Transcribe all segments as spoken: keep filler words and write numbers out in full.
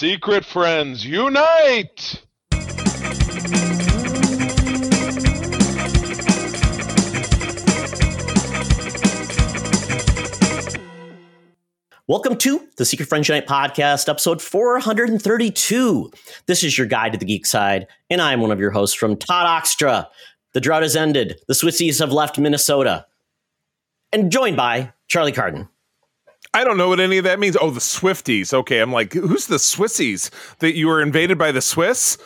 Secret Friends Unite! Welcome to the Secret Friends Unite podcast, episode four hundred thirty-two. This is your guide to the geek side, and I'm one of your hosts from Todd Oxtra. The drought has ended. The Swissies have left Minnesota. And joined by Charlie Carden. I don't know what any of that means. Oh, the Swifties. Okay, I'm like, who's the Swissies? That you were invaded by the Swiss?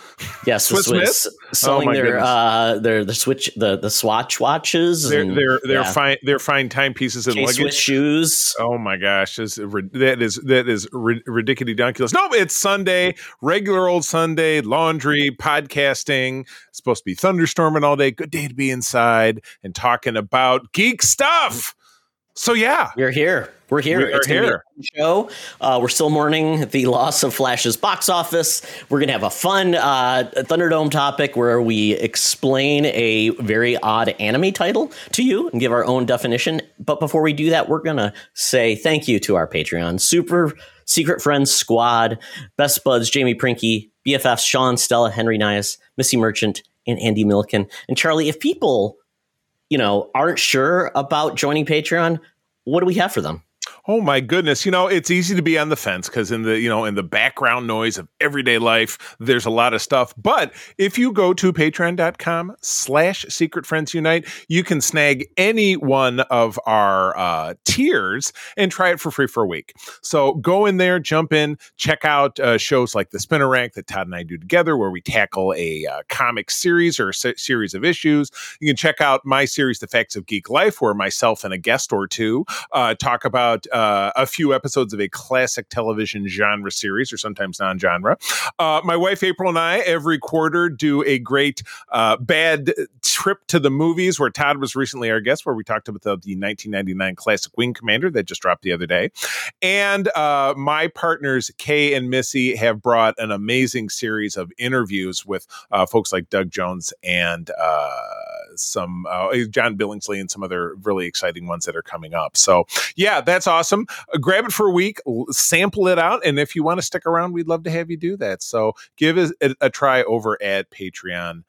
Yes, Swiss the Swiss Myth? Selling oh their uh, their the switch the, the Swatch watches. They're and, they're, they're yeah. fine they're fine timepieces and luggage. Swiss shoes. Oh my gosh, this, that is that is ridiculous. No, it's Sunday, regular old Sunday, laundry, podcasting. It's supposed to be thunderstorming all day. Good day to be inside and talking about geek stuff. So yeah, we're here. We're here. We're it's here. Show. Uh, we're still mourning the loss of Flash's box office. We're gonna have a fun uh, Thunderdome topic where we explain a very odd anime title to you and give our own definition. But before we do that, we're gonna say thank you to our Patreon Super Secret Friends Squad, Best Buds, Jamie Prinky, B F Fs, Sean, Stella, Henry Nias, Missy Merchant, and Andy Milliken. And Charlie, if people, you know, aren't sure about joining Patreon, what do we have for them? Oh, my goodness. You know, it's easy to be on the fence because in the, you know, in the background noise of everyday life, there's a lot of stuff. But if you go to patreon.com slash Secret Friends Unite, you can snag any one of our uh, tiers and try it for free for a week. So go in there, jump in, check out uh, shows like the Spinner Rack that Todd and I do together, where we tackle a uh, comic series or a se- series of issues. You can check out my series, The Facts of Geek Life, where myself and a guest or two uh, talk about Uh, a few episodes of a classic television genre series, or sometimes non-genre. Uh, my wife, April, and I every quarter do a great uh, bad trip to the movies, where Todd was recently our guest, where we talked about the, the nineteen ninety-nine classic Wing Commander that just dropped the other day. And uh, my partners, Kay and Missy, have brought an amazing series of interviews with uh, folks like Doug Jones and uh, some uh, John Billingsley and some other really exciting ones that are coming up. So yeah, that's awesome. Uh, grab it for a week, sample it out, and if you want to stick around, we'd love to have you do that. So give it a, a try over at patreon.com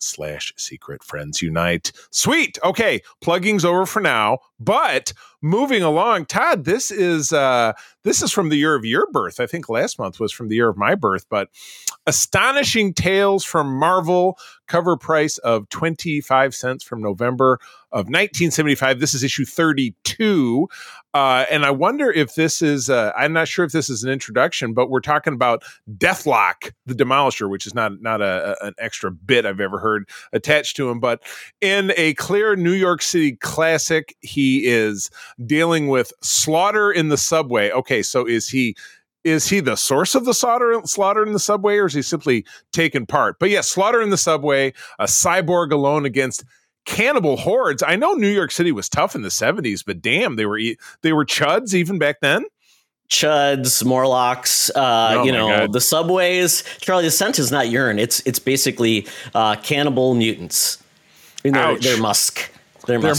slash Secret Friends Unite. Sweet. Okay, plugging's over for now, but moving along, Todd, this is uh, this is from the year of your birth. I think last month was from the year of my birth, but Astonishing Tales from Marvel, cover price of twenty-five cents from November of nineteen seventy-five. This is issue thirty-two. Uh, and I wonder if this is, uh, I'm not sure if this is an introduction, but we're talking about Deathlok, the Demolisher, which is not, not a, a, an extra bit I've ever heard attached to him. But in a clear New York City classic, he is dealing with slaughter in the subway. Okay, so is he... Is he the source of the slaughter, slaughter in the subway, or is he simply taking part? But yes, yeah, slaughter in the subway, a cyborg alone against cannibal hordes. I know New York City was tough in the seventies, but damn, they were they were chuds even back then. Chuds, Morlocks, uh, oh you know, God. The subways. Charlie, the scent is not urine. It's it's basically uh, cannibal mutants. In their, their musk. They're mu-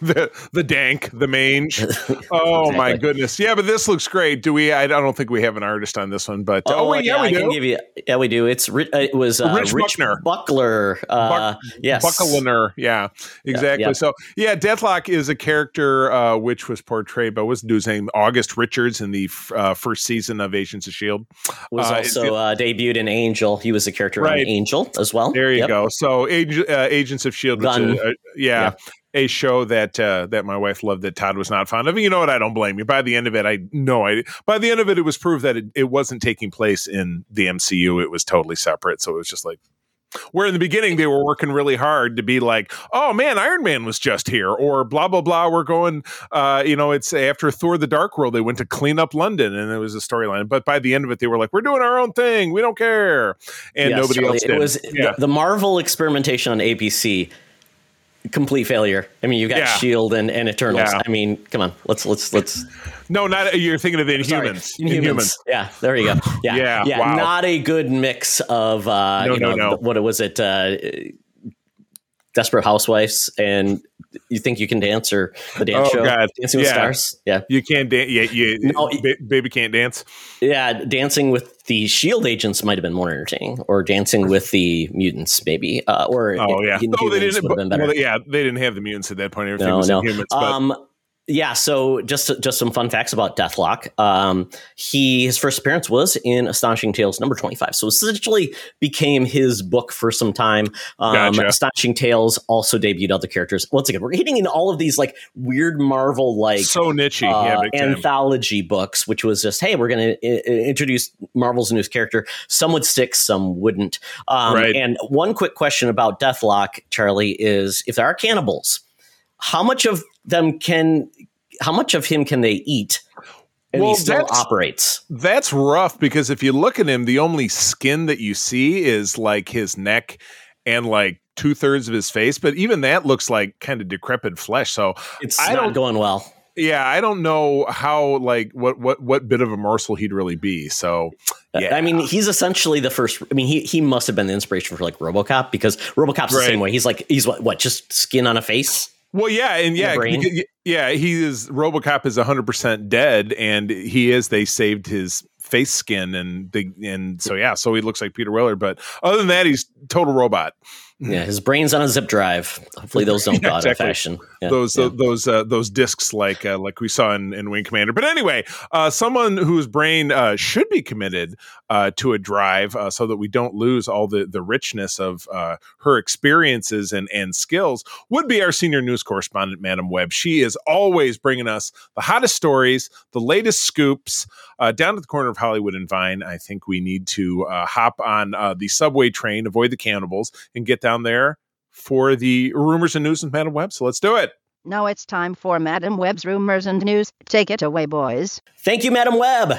the, the dank, the mange. Oh, exactly. My goodness. Yeah, but this looks great. Do we? I don't think we have an artist on this one, but oh, oh wait, yeah, yeah, we I do. Can give you, yeah, we do. It's it was uh, Rich, Rich Buckler. Uh, Buck, yes, Buckler. Yeah, exactly. Yeah, yeah. So yeah, Deathlok is a character uh, which was portrayed by what's the dude's name? August Richards in the f- uh, first season of Agents of S H I E L D. Was uh, also it, uh, debuted in Angel. He was a character right. in Angel as well. There you yep. go. So Ag- uh, Agents of S H I E L D. Gun. Which is, uh, yeah. yeah. A show that uh, that my wife loved that Todd was not fond of. You know what? I don't blame you. By the end of it, I no, I by the end of it, it was proved that it, it wasn't taking place in the M C U. It was totally separate. So it was just like, where in the beginning they were working really hard to be like, oh man, Iron Man was just here, or blah blah blah. We're going, uh, you know, it's after Thor: The Dark World. They went to clean up London, and it was a storyline. But by the end of it, they were like, we're doing our own thing. We don't care, and yes, nobody Charlie, else did. It was yeah. the, the Marvel experimentation on A B C. Complete failure. I mean, you've got yeah. S H I E L D and, and Eternals. Yeah. I mean, come on, let's let's let's. No, not you're thinking of Inhumans. Inhumans. Inhumans. Yeah, there you go. Yeah, yeah. yeah. Wow. Not a good mix of uh, no, you no, know no. what was it? Uh, Desperate Housewives and you think you can dance or the dance oh, show God. Dancing yeah. with Stars. Yeah. You can't dance. Yeah. You, no, ba- baby can't dance. Yeah. Dancing with the S H I E L D agents might've been more entertaining, or dancing with the mutants maybe, uh, or oh yeah. No, they didn't, but, well, yeah, they didn't have the mutants at that point. Everything no, was no. Humans, but. Um, Yeah, so just just some fun facts about Deathlok. Um, he his first appearance was in Astonishing Tales number twenty-five. So essentially became his book for some time. Um, gotcha. Astonishing Tales also debuted other characters. Once again, we're hitting in all of these like weird Marvel like so niche uh, yeah, anthology books, which was just hey, we're going to I- introduce Marvel's newest character. Some would stick, some wouldn't. Um, right. And one quick question about Deathlok, Charlie, is if there are cannibals, how much of them can, how much of him can they eat? And well, he still that's, operates. That's rough, because if you look at him, the only skin that you see is like his neck and like two thirds of his face. But even that looks like kind of decrepit flesh. So it's I not don't, going well. Yeah, I don't know how like what what what bit of a morsel he'd really be. So. Yeah. I mean, he's essentially the first. I mean, he he must have been the inspiration for like RoboCop, because RoboCop's right. the same way. He's like he's what, what just skin on a face. Well, yeah, and yeah, yeah, he is. RoboCop is one hundred percent dead, and he is. They saved his face skin, and they, and so yeah, so he looks like Peter Weller. But other than that, he's total robot. Yeah, his brain's on a zip drive. Hopefully, those don't yeah, go out exactly. of fashion. Yeah, those yeah. those uh, those discs, like uh, like we saw in, in Wing Commander. But anyway, uh, someone whose brain uh, should be committed uh, to a drive, uh, so that we don't lose all the the richness of uh, her experiences and and skills, would be our senior news correspondent, Madame Web. She is always bringing us the hottest stories, the latest scoops, uh, down to the corner of Hollywood and Vine. I think we need to uh, hop on uh, the subway train, avoid the cannibals, and get down. Down there for the rumors and news with Madame Web. So let's do it. Now it's time for Madame Web's rumors and news. Take it away, boys. Thank you, Madame Web.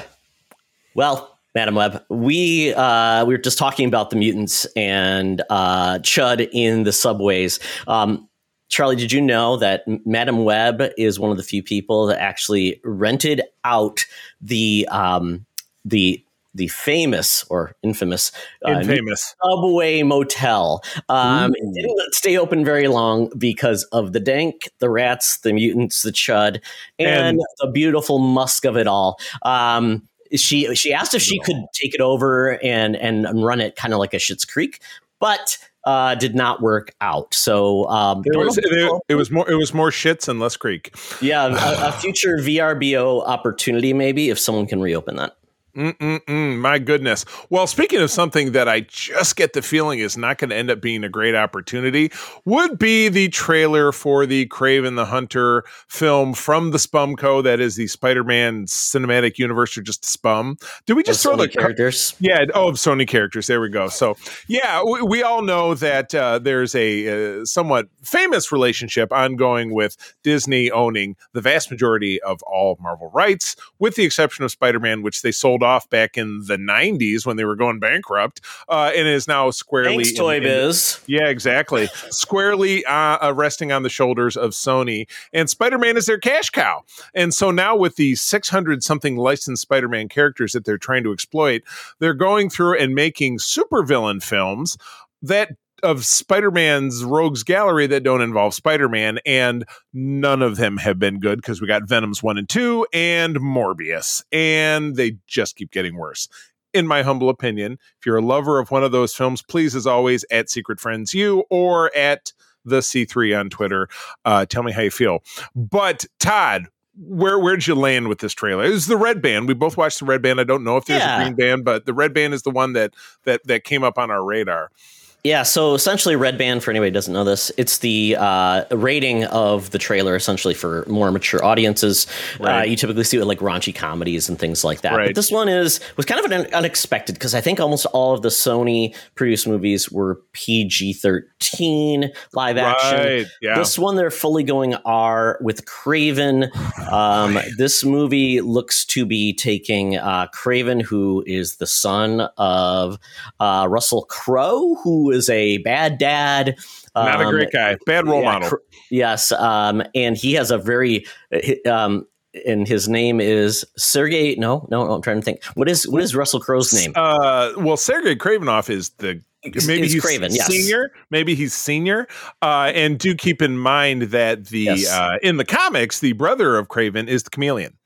Well, Madame Web, we uh, we were just talking about the mutants and uh, Chud in the subways. Um, Charlie, did you know that Madame Web is one of the few people that actually rented out the um, the the famous or infamous, uh, infamous. Subway Motel. Um, mm. It didn't stay open very long because of the dank, the rats, the mutants, the chud, and, and the beautiful musk of it all. Um, she she asked if she could take it over and, and run it kind of like a Schitt's Creek, but uh, did not work out. So um, it, was, it, it was more it was more shits and less creek. Yeah, a, a future V R B O opportunity maybe if someone can reopen that. Mm-mm-mm, my goodness. Well, speaking of something that I just get the feeling is not going to end up being a great opportunity, would be the trailer for the Kraven the Hunter film from the Spumco. That is the Spider-Man cinematic universe, or just Spum. Did we just throw the characters? Yeah. Oh, Sony characters. There we go. So yeah, we, we all know that uh, there's a uh, somewhat famous relationship ongoing with Disney owning the vast majority of all Marvel rights, with the exception of Spider-Man, which they sold off back in the nineties when they were going bankrupt, uh, and is now squarely Thanks, in, Toy in, Biz. Yeah, exactly. squarely uh, uh, resting on the shoulders of Sony, and Spider-Man is their cash cow. And so now with the six hundred something licensed Spider-Man characters that they're trying to exploit, they're going through and making supervillain films that of Spider-Man's rogues gallery that don't involve Spider-Man, and none of them have been good, because we got Venom's one and two and Morbius, and they just keep getting worse. In my humble opinion, if you're a lover of one of those films, please, as always, at Secret Friends U or at the C three on Twitter, uh, tell me how you feel. But Todd, Where where'd you land with this trailer? It was the red band. We both watched the red band. I don't know if there's yeah. a green band, but the red band is the one that that that came up on our radar. Yeah, so essentially red band, for anybody who doesn't know this, it's the uh, rating of the trailer essentially for more mature audiences. Right. Uh, you typically see it with like raunchy comedies and things like that. Right. But this one is was kind of an unexpected, because I think almost all of the Sony previous movies were P G thirteen live action. Right. Yeah. This one, they're fully going R with Kraven. Um, this movie looks to be taking uh, Kraven, who is the son of uh, Russell Crowe, who is a bad dad. Um, Not a great guy. Bad role yeah, model. Cr- yes. Um, and he has a very, um, and his name is Sergei. No, no, I'm trying to think. What is what is Russell Crowe's name? Uh, well, Sergei Kravinoff is the maybe he's, he's Craven, senior. Yes. Maybe he's senior. Uh, and do keep in mind that the yes. uh, in the comics, the brother of Craven is the Chameleon.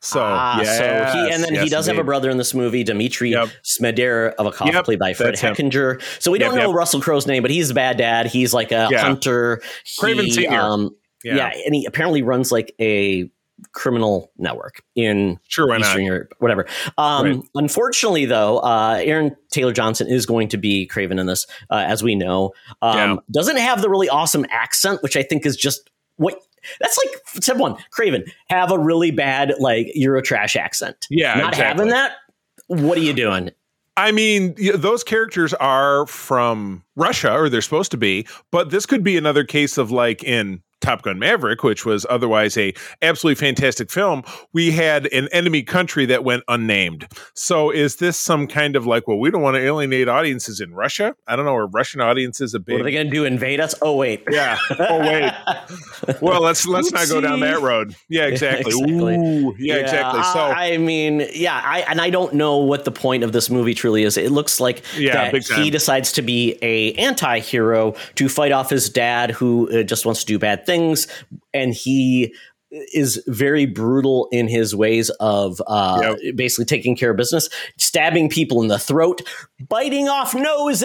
So, ah, yes, so he, and then yes, he does indeed. have a brother in this movie, Dimitri yep. Smederevikov, yep, played by Fred Hechinger. Him. So we don't yep, know yep. Russell Crowe's name, but he's a bad dad. He's like a yeah. hunter. He, Craven Senior. Um, yeah. yeah, and he apparently runs like a criminal network in sure, Eastern Europe, whatever. Um, right. Unfortunately, though, uh, Aaron Taylor Johnson is going to be Craven in this, uh, as we know. Um, yeah. Doesn't have the really awesome accent, which I think is just what. That's like step one. Craven, have a really bad like Eurotrash accent. Yeah, not exactly. having that. What are you doing? I mean, those characters are from Russia, or they're supposed to be. But this could be another case of like in Top Gun Maverick, which was otherwise a absolutely fantastic film. We had an enemy country that went unnamed. So is this some kind of like, well, we don't want to alienate audiences in Russia? I don't know. Are Russian audiences a big? What are they going to do? Invade us? Oh wait, yeah. Oh wait. Well, let's let's Oopsie. not go down that road. Yeah, exactly. exactly. Ooh. Yeah, yeah, exactly. So I mean, yeah, I and I don't know what the point of this movie truly is. It looks like yeah, that he decides to be a anti-hero to fight off his dad, who uh, just wants to do bad things. And he is very brutal in his ways of uh, yep. basically taking care of business, stabbing people in the throat, biting off noses.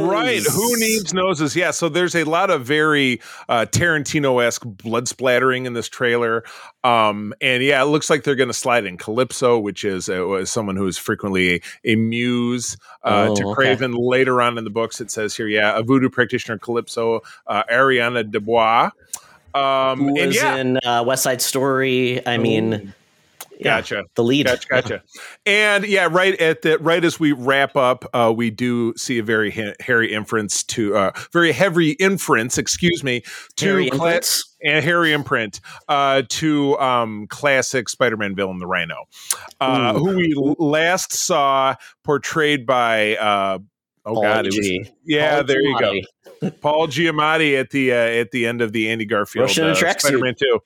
Right. Who needs noses? Yeah. So there's a lot of very uh, Tarantino-esque blood splattering in this trailer. Um, and yeah, it looks like they're going to slide in Calypso, which is uh, someone who is frequently a, a muse uh, oh, to Craven. Okay. Later on in the books, it says here, yeah, a voodoo practitioner, Calypso, uh, Ariana DeBois. Um, who was yeah. in uh, West Side Story. I mean, yeah, gotcha. The lead, gotcha, gotcha. And yeah, right at the right as we wrap up, uh, we do see a very he- hairy inference to uh, very heavy inference, excuse me, to class and hairy imprint uh, to um, classic Spider-Man villain, the Rhino, uh, who we last saw portrayed by. Uh, Oh Paul God! It was, yeah, Paul there Giamatti. you go. Paul Giamatti at the uh, at the end of the Andy Garfield Russian uh, Spider-Man two.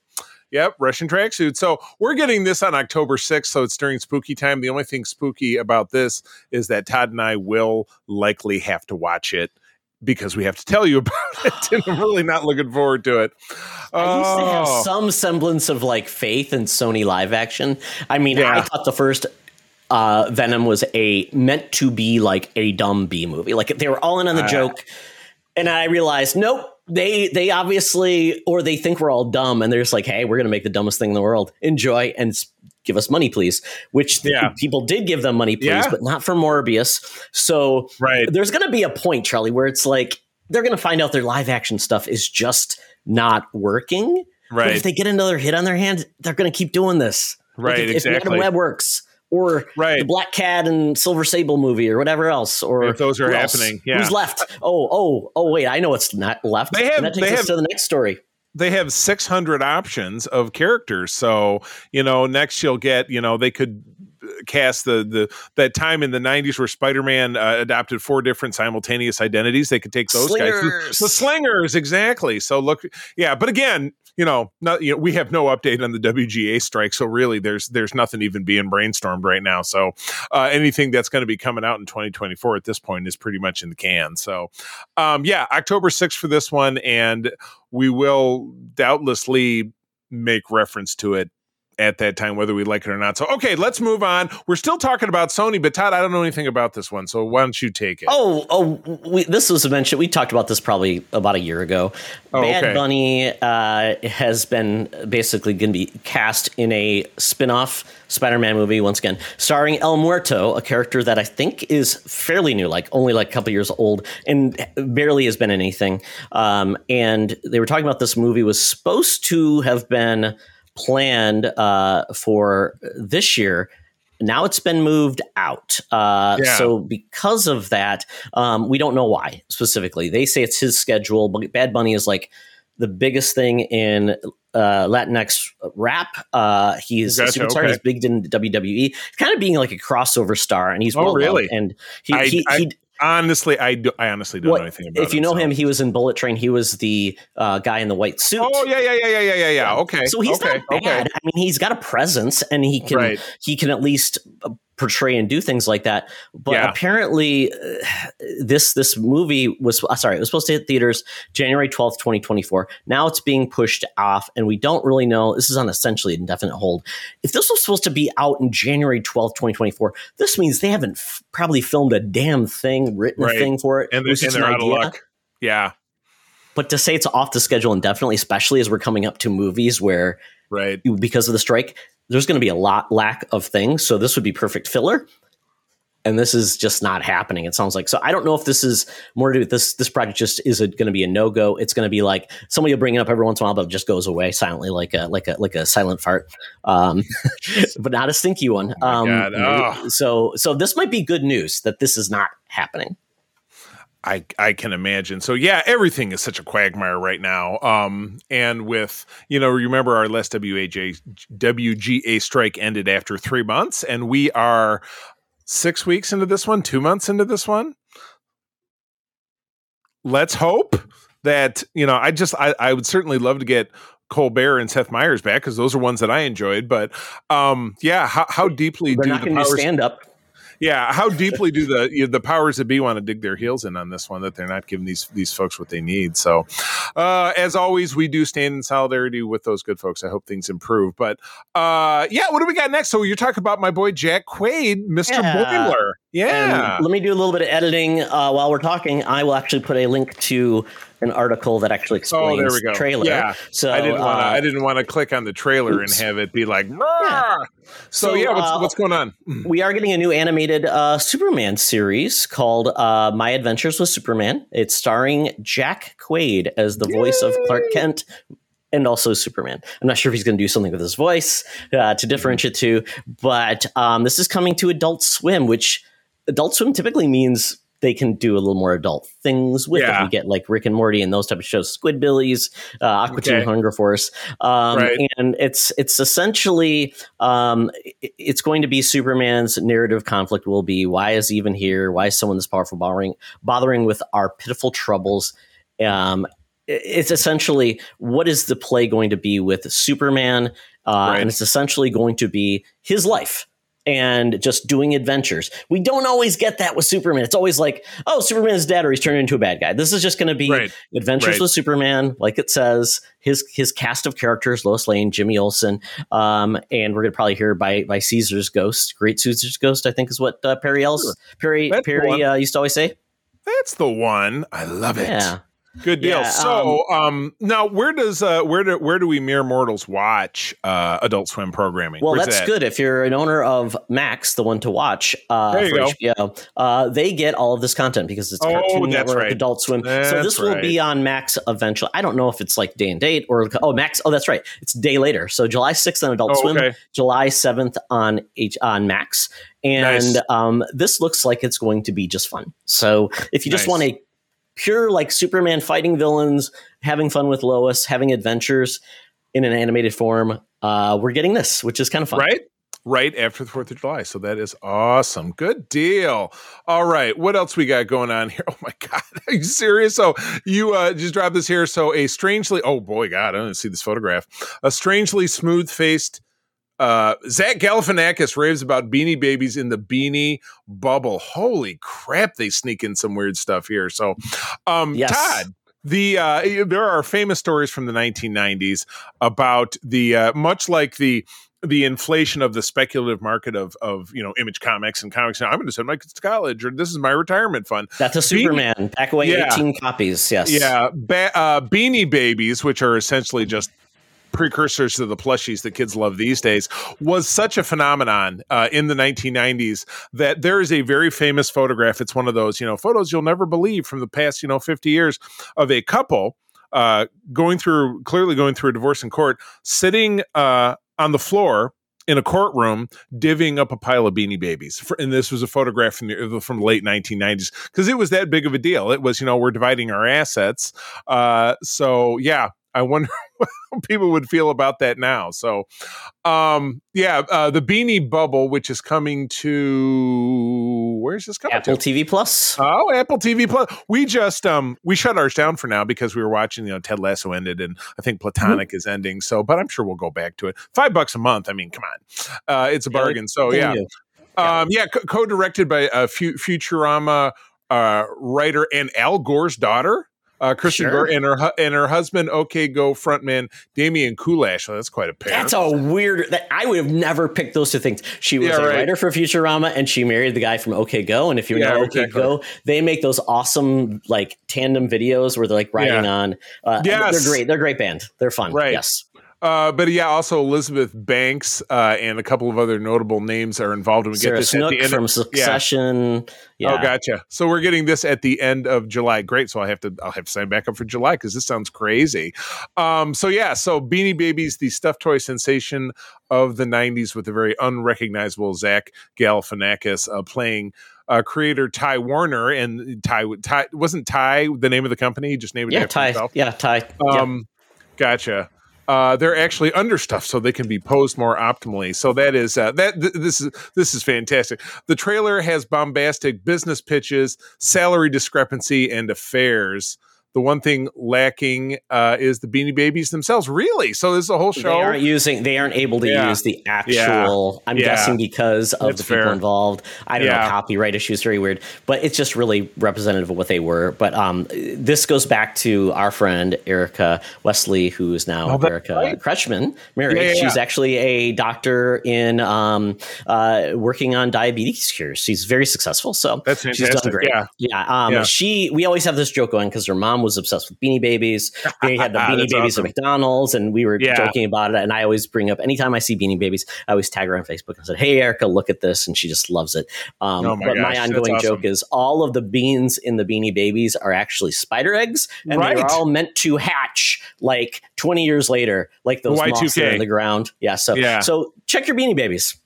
Yep, Russian tracksuit. So we're getting this on October sixth, so it's during spooky time. The only thing spooky about this is that Todd and I will likely have to watch it because we have to tell you about it. And I'm really not looking forward to it. I used to have some semblance of like faith in Sony live action. I mean, yeah. I thought the first. Uh, Venom was a meant to be like a dumb B movie. Like they were all in on the uh, joke. And I realized, nope, they they obviously or they think we're all dumb. And they're just like, hey, we're going to make the dumbest thing in the world. Enjoy and give us money, please. Which yeah. people did give them money, please, yeah. but not for Morbius. So right. there's going to be a point, Charlie, where it's like they're going to find out their live action stuff is just not working. Right. But if they get another hit on their hand, they're going to keep doing this. Right. Like if, exactly. If Madame Web works. Or right. the Black Cat and Silver Sable movie or whatever else. Or if those are happening. Yeah. Who's left? Oh, oh, oh, wait. I know it's not left. They have, and that takes they us have, to the next story. They have six hundred options of characters. So, you know, next you'll get, you know, they could cast the the that time in the nineties where Spider-Man uh, adopted four different simultaneous identities. They could take those slingers. guys. The slingers. Exactly. So look. Yeah. But again. You know, not, you know, we have no update on the W G A strike, so really there's there's nothing even being brainstormed right now. So uh, anything that's going to be coming out in twenty twenty-four at this point is pretty much in the can. So, um, yeah, October sixth for this one, and we will doubtlessly make reference to it at that time, whether we like it or not. So, okay, let's move on. We're still talking about Sony, but Todd, I don't know anything about this one. So why don't you take it? Oh, oh, we, this was mentioned. We talked about this probably about a year ago. Oh, Bad okay. Bunny uh, has been basically going to be cast in a spin-off Spider-Man movie once again, starring El Muerto, a character that I think is fairly new, like only like a couple years old and barely has been anything. Um, and they were talking about this movie was supposed to have been planned uh, for this year. Now it's been moved out. Uh, yeah. So because of that, um, we don't know why specifically. They say it's his schedule, but Bad Bunny is like the biggest thing in uh, Latinx rap. Uh, he's gotcha, a superstar. Okay. He's big in W W E. He's kind of being like a crossover star, and he's oh, well really? And he, I, he, I, he honestly, I, do, I honestly don't what, know anything about. If you him, know so. him, he was in Bullet Train. He was the uh, guy in the white suit. Oh yeah, yeah, yeah, yeah, yeah, yeah, yeah. Okay. So he's okay, not bad. Okay. I mean, he's got a presence, and he can right. he can at least portray and do things like that. But yeah. apparently uh, this this movie was uh, sorry, it was supposed to hit theaters January twelfth, twenty twenty-four. Now it's being pushed off and we don't really know. This is on essentially indefinite hold. If this was supposed to be out in January twelfth, twenty twenty-four, this means they haven't f- probably filmed a damn thing, written right. a thing for it. And, it and they're out idea. of luck. Yeah. But to say it's off the schedule indefinitely, especially as we're coming up to movies where right. because of the strike, there's going to be a lot lack of things. So this would be perfect filler. And this is just not happening, it sounds like. So I don't know if this is more to do with this. This project just is going to be a no-go. It's going to be like somebody will bring it up every once in a while, but it just goes away silently like a like a, like a silent fart, um, but not a stinky one. Um, oh oh. So so this might be good news that this is not happening. I, I can imagine. So yeah, everything is such a quagmire right now. Um, and with, you know, remember our last W G A strike ended after three months and we are six weeks into this one, two months into this one. Let's hope that, you know, I just, I, I would certainly love to get Colbert and Seth Meyers back because those are ones that I enjoyed, but um, yeah, how, how deeply They're do not the powers stand up. Yeah, how deeply do the you know, the powers that be want to dig their heels in on this one that they're not giving these these folks what they need? So, uh, as always, we do stand in solidarity with those good folks. I hope things improve. But uh, yeah, what do we got next? So you're talking about my boy Jack Quaid, Mister Yeah. Boiler. Yeah. And let me do a little bit of editing uh, while we're talking. I will actually put a link to an article that actually explains oh, there we go. the trailer. Yeah. So I didn't want to. Uh, I didn't want to click on the trailer oops. and have it be like. Yeah. So, so yeah, what's, uh, what's going on? We are getting a new animated uh, Superman series called uh, My Adventures with Superman. It's starring Jack Quaid as the Yay! voice of Clark Kent. And also Superman. I'm not sure if he's going to do something with his voice uh, to differentiate to, but um, this is coming to Adult Swim, which Adult Swim typically means they can do a little more adult things with yeah. it. We get like Rick and Morty and those type of shows, Squidbillies, uh, Aqua okay. Teen Hunger Force. Um, right. And it's it's essentially, um, it's going to be Superman's narrative conflict will be, why is he even here? Why is someone this powerful bothering, bothering with our pitiful troubles? Um, it's essentially, what is the play going to be with Superman? Uh, right. And it's essentially going to be his life. And just doing adventures. We don't always get that with Superman. It's always like, oh, Superman is dead or he's turned into a bad guy. This is just going to be right. adventures right. with Superman, like it says. His his cast of characters: Lois Lane, Jimmy Olsen, um, and we're going to probably hear by by Caesar's Ghost, Great Caesar's Ghost. I think is what uh, Perry else sure. Perry That's Perry uh, used to always say. That's the one. I love it. Yeah. Good deal. Yeah, so um, um, now, where does uh, where do where do we mere mortals watch uh, Adult Swim programming? Well, Where's that's that? good if you're an owner of Max, the one to watch. Uh, there you go. H B O, uh, they get all of this content because it's oh, Cartoon Network, right. Adult Swim. That's so this right. will be on Max eventually. I don't know if it's like day and date or oh Max. Oh, that's right. It's day later. So July sixth on Adult oh, Swim, okay. July seventh on H on Max, and nice. um, this looks like it's going to be just fun. So if you just nice. want to. Pure like Superman fighting villains, having fun with Lois, having adventures in an animated form. Uh, we're getting this, which is kind of fun. Right? Right after the fourth of July. So that is awesome. Good deal. All right. What else we got going on here? Oh, my God. Are you serious? So you uh, just dropped this here. So a strangely, oh, boy, God, I didn't see this photograph. A strangely smooth-faced Uh, Zach Galifianakis raves about Beanie Babies in the Beanie Bubble. Holy crap, they sneak in some weird stuff here. So, um, yes. Todd, the uh, there are famous stories from the nineteen nineties about the uh, much like the the inflation of the speculative market of of you know Image Comics and comics. Now I'm going to send my kids to college, or this is my retirement fund. That's a Superman. Beanie, Back away yeah. eighteen copies. Yes. Yeah. Ba- uh, Beanie Babies, which are essentially just precursors to the plushies that kids love these days, was such a phenomenon uh, in the nineteen nineties that there is a very famous photograph. It's one of those, you know, photos you'll never believe from the past, you know, fifty years of a couple uh, going through, clearly going through a divorce in court, sitting uh, on the floor in a courtroom, divvying up a pile of Beanie Babies. For, and this was a photograph from the, from the late nineteen nineties because it was that big of a deal. It was, you know, we're dividing our assets. Uh, so, yeah. I wonder what people would feel about that now. So, um, yeah, uh, the Beanie Bubble, which is coming to where's this coming? Apple to? T V Plus. Oh, Apple T V Plus. We just um, we shut ours down for now because we were watching. You know, Ted Lasso ended, and I think Platonic mm-hmm. is ending. So, but I'm sure we'll go back to it. Five bucks a month. I mean, come on, uh, it's a bargain. So, yeah. Um, yeah, co- co-directed by uh, Fu- Futurama uh, writer and Al Gore's daughter, uh, Kristen sure. Gore, and her hu- and her husband, OK Go frontman Damian Koulash. So that's quite a pair. That's a weird. That, I would have never picked those two things. She was yeah, a right. writer for Futurama, and she married the guy from OK Go. And if you yeah, know exactly. OK Go, they make those awesome like tandem videos where they're like riding yeah. on. Uh, yes. they're great. They're a great band. They're fun. Right. Yes. Uh, but yeah, also Elizabeth Banks uh, and a couple of other notable names are involved. And we Sarah get this Snook at the end from of, Succession. Yeah. Yeah. Oh, gotcha. So we're getting this at the end of July. Great. So I have to I'll have to sign back up for July because this sounds crazy. Um, so yeah, so Beanie Babies, the stuffed toy sensation of the nineties, with a very unrecognizable Zach Galifianakis uh, playing. Uh, creator Ty Warner and Ty, Ty wasn't Ty the name of the company? He just named it yeah, after Ty, himself. Yeah, Ty. Um, yeah. Gotcha. Uh, they're actually understuffed so they can be posed more optimally. So that is uh, that. Th- this is this is fantastic. The trailer has bombastic business pitches, salary discrepancy, and affairs. The one thing lacking uh, is the Beanie Babies themselves. Really? So this is a whole show. They aren't using. They aren't able to yeah. use the actual. Yeah. I'm yeah. guessing because of it's the people fair. Involved. I don't yeah. know. Copyright issues. Very weird. But it's just really representative of what they were. But um, this goes back to our friend Erica Wesley, who is now oh, Erica right. Kretschmann, married. Yeah, yeah, She's yeah. actually a doctor in um, uh, working on diabetes cures. She's very successful. So that's fantastic. She's done great. Yeah. Yeah. Um, yeah. She. We always have this joke going because her mom was obsessed with Beanie Babies. They had the Beanie That's Babies awesome. At McDonald's, and we were yeah. joking about it. And I always bring up, anytime I see Beanie Babies, I always tag her on Facebook and said, "Hey, Erica, look at this," and she just loves it. Um, oh my but gosh, my ongoing awesome. joke is all of the beans in the Beanie Babies are actually spider eggs, and right. they're all meant to hatch like twenty years later, like those moths that are in the ground. Yeah, so yeah. so check your Beanie Babies.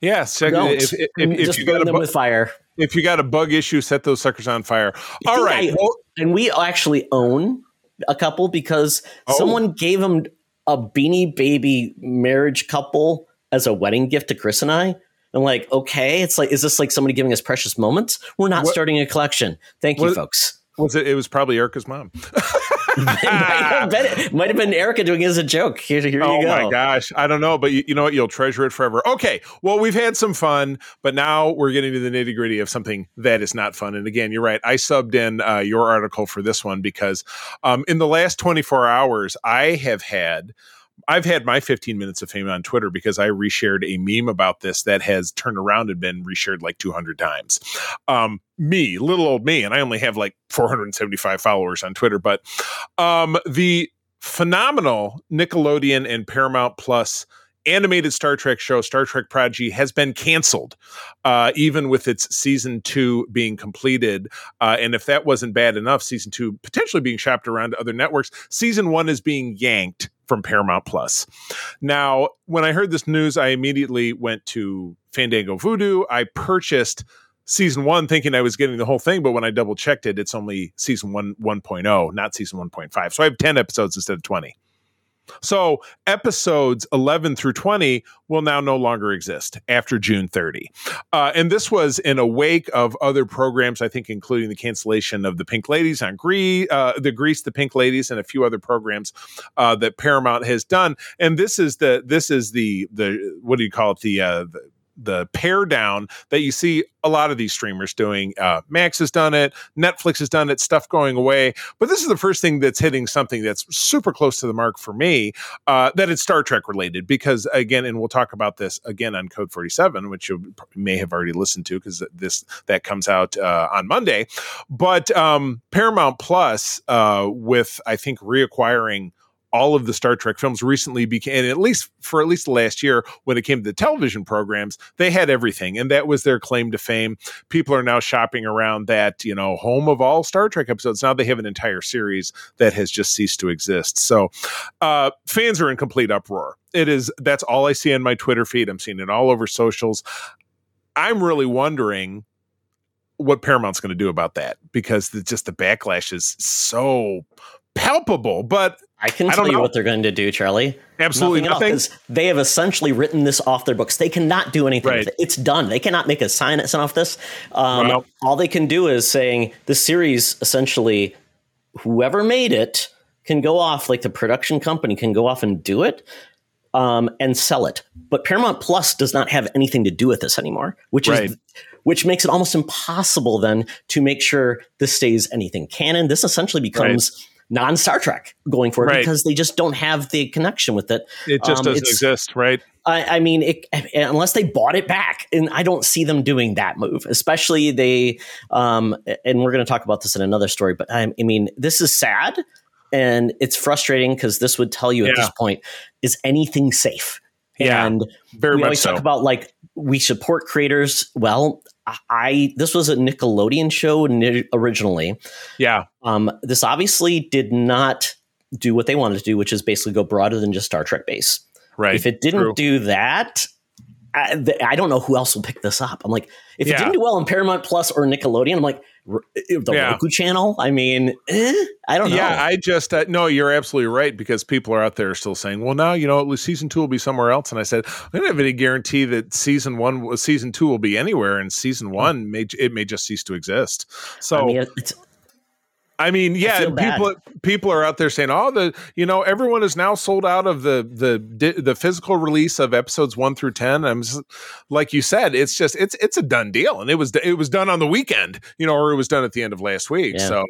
Yes, yeah, so if, if, if, if just burn them bu- with fire. If you got a bug issue, set those suckers on fire. All right. I, and we actually own a couple because oh. someone gave them a Beanie Baby marriage couple as a wedding gift to Chris and I. I'm like, okay, it's like, is this like somebody giving us precious moments? We're not what? starting a collection. Thank what? you, folks. Was it? It was probably Erica's mom. might, have been, might have been Erica doing it as a joke. Here, here oh you go. Oh my gosh, I don't know, but you, you know what? You'll treasure it forever. Okay, well we've had some fun, but now we're getting to the nitty gritty of something that is not fun. And again, you're right. I subbed in uh, your article for this one because um, in the last twenty-four hours, I have had. I've had my fifteen minutes of fame on Twitter because I reshared a meme about this that has turned around and been reshared like two hundred times. Um, me, little old me, and I only have like four hundred seventy-five followers on Twitter. But um, the phenomenal Nickelodeon and Paramount Plus animated Star Trek show, Star Trek Prodigy, has been canceled, uh, even with its season two being completed. Uh, and if that wasn't bad enough, season two potentially being shopped around to other networks, season one is being yanked from Paramount Plus. Now, when I heard this news, I immediately went to Fandango Voodoo. I purchased season one thinking I was getting the whole thing, but when I double checked it, it's only season one, 1.0, not season one point five. So I have ten episodes instead of twenty. So episodes eleven through twenty will now no longer exist after June thirtieth. Uh, and this was in a wake of other programs, I think, including the cancellation of the Pink Ladies on Grease, uh, the Grease, the Pink Ladies, and a few other programs uh, that Paramount has done. And this is the this is the the what do you call it? The uh, the, the pair down that you see a lot of these streamers doing. Uh, Max has done it. Netflix has done it. Stuff going away. But this is the first thing that's hitting something that's super close to the mark for me, uh, that it's Star Trek related, because again, and we'll talk about this again on Code forty-seven, which you may have already listened to because this, that comes out uh, on Monday, but um, Paramount Plus uh, with, I think, reacquiring all of the Star Trek films recently became, and at least for at least last year, when it came to the television programs, they had everything. And that was their claim to fame. People are now shopping around that, you know, home of all Star Trek episodes. Now they have an entire series that has just ceased to exist. So uh, fans are in complete uproar. It is. That's all I see on my Twitter feed. I'm seeing it all over socials. I'm really wondering what Paramount's going to do about that, because the, just the backlash is so palpable. But I can tell I you know. what they're going to do, Charlie. Absolutely nothing. nothing. They have essentially written this off their books. They cannot do anything. Right. With it. It's done. They cannot make a sign off this. Um, wow. All they can do is saying this series, essentially, whoever made it can go off, like the production company can go off and do it. um, and sell it. But Paramount Plus does not have anything to do with this anymore, which right. is which makes it almost impossible then to make sure this stays anything canon. This essentially becomes right. non-Star Trek going forward right. because they just don't have the connection with it. It just um, doesn't exist, right? I, I mean, it, unless they bought it back, and I don't see them doing that move, especially they, um, and we're going to talk about this in another story, but I, I mean, this is sad and it's frustrating because this would tell you yeah. at this point, is anything safe? Yeah, and very we much always so. Talk about like, we support creators. Well, I this was a Nickelodeon show originally. Yeah. Um, this obviously did not do what they wanted to do, which is basically go broader than just Star Trek base. Right. If it didn't True. do that, I, th- I don't know who else will pick this up. I'm like, if yeah. it didn't do well on Paramount Plus or Nickelodeon, I'm like, r- the yeah. Roku channel? I mean, eh, I don't know. Yeah, I just, uh, no, you're absolutely right, because people are out there still saying, well, now, you know, season two will be somewhere else. And I said, I don't have any guarantee that season one, season two will be anywhere, and season one, mm-hmm. may it may just cease to exist. So, I mean, it's... I mean, yeah, I people people are out there saying, "Oh, the you know, everyone is now sold out of the the the physical release of episodes one through ten." I'm just, like you said, it's just it's it's a done deal, and it was it was done on the weekend, you know, or it was done at the end of last week. Yeah. So,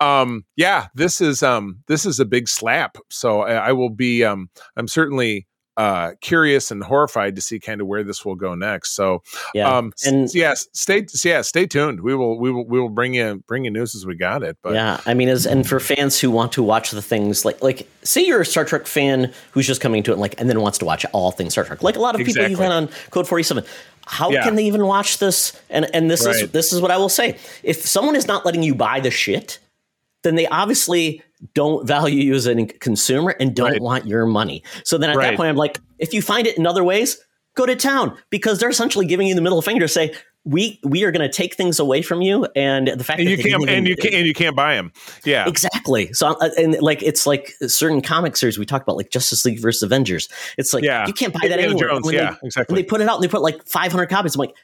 um, yeah, this is um this is a big slap. So I, I will be um I'm certainly uh curious and horrified to see kind of where this will go next. So, yeah. um, and yes, stay, yeah, stay tuned. We will, we will, we will bring you, bring you news as we got it. But yeah, I mean, as, and for fans who want to watch the things like, like say you're a Star Trek fan who's just coming to it and like, and then wants to watch all things Star Trek, like a lot of exactly. people who went on Code forty-seven, how yeah. can they even watch this? And, and this right. is, this is what I will say. If someone is not letting you buy the shit, then they obviously don't value you as a consumer and don't right. want your money. So then at right. that point, I'm like, if you find it in other ways, go to town, because they're essentially giving you the middle finger to say, we we are going to take things away from you. And the fact and that you can't, and you can't, and you can't buy them. Yeah, exactly. So and like, it's like certain comic series we talked about, like Justice League versus Avengers. It's like, yeah. you can't buy that anywhere. Jones, when yeah, they, exactly. when they put it out and they put like five hundred copies. I'm like,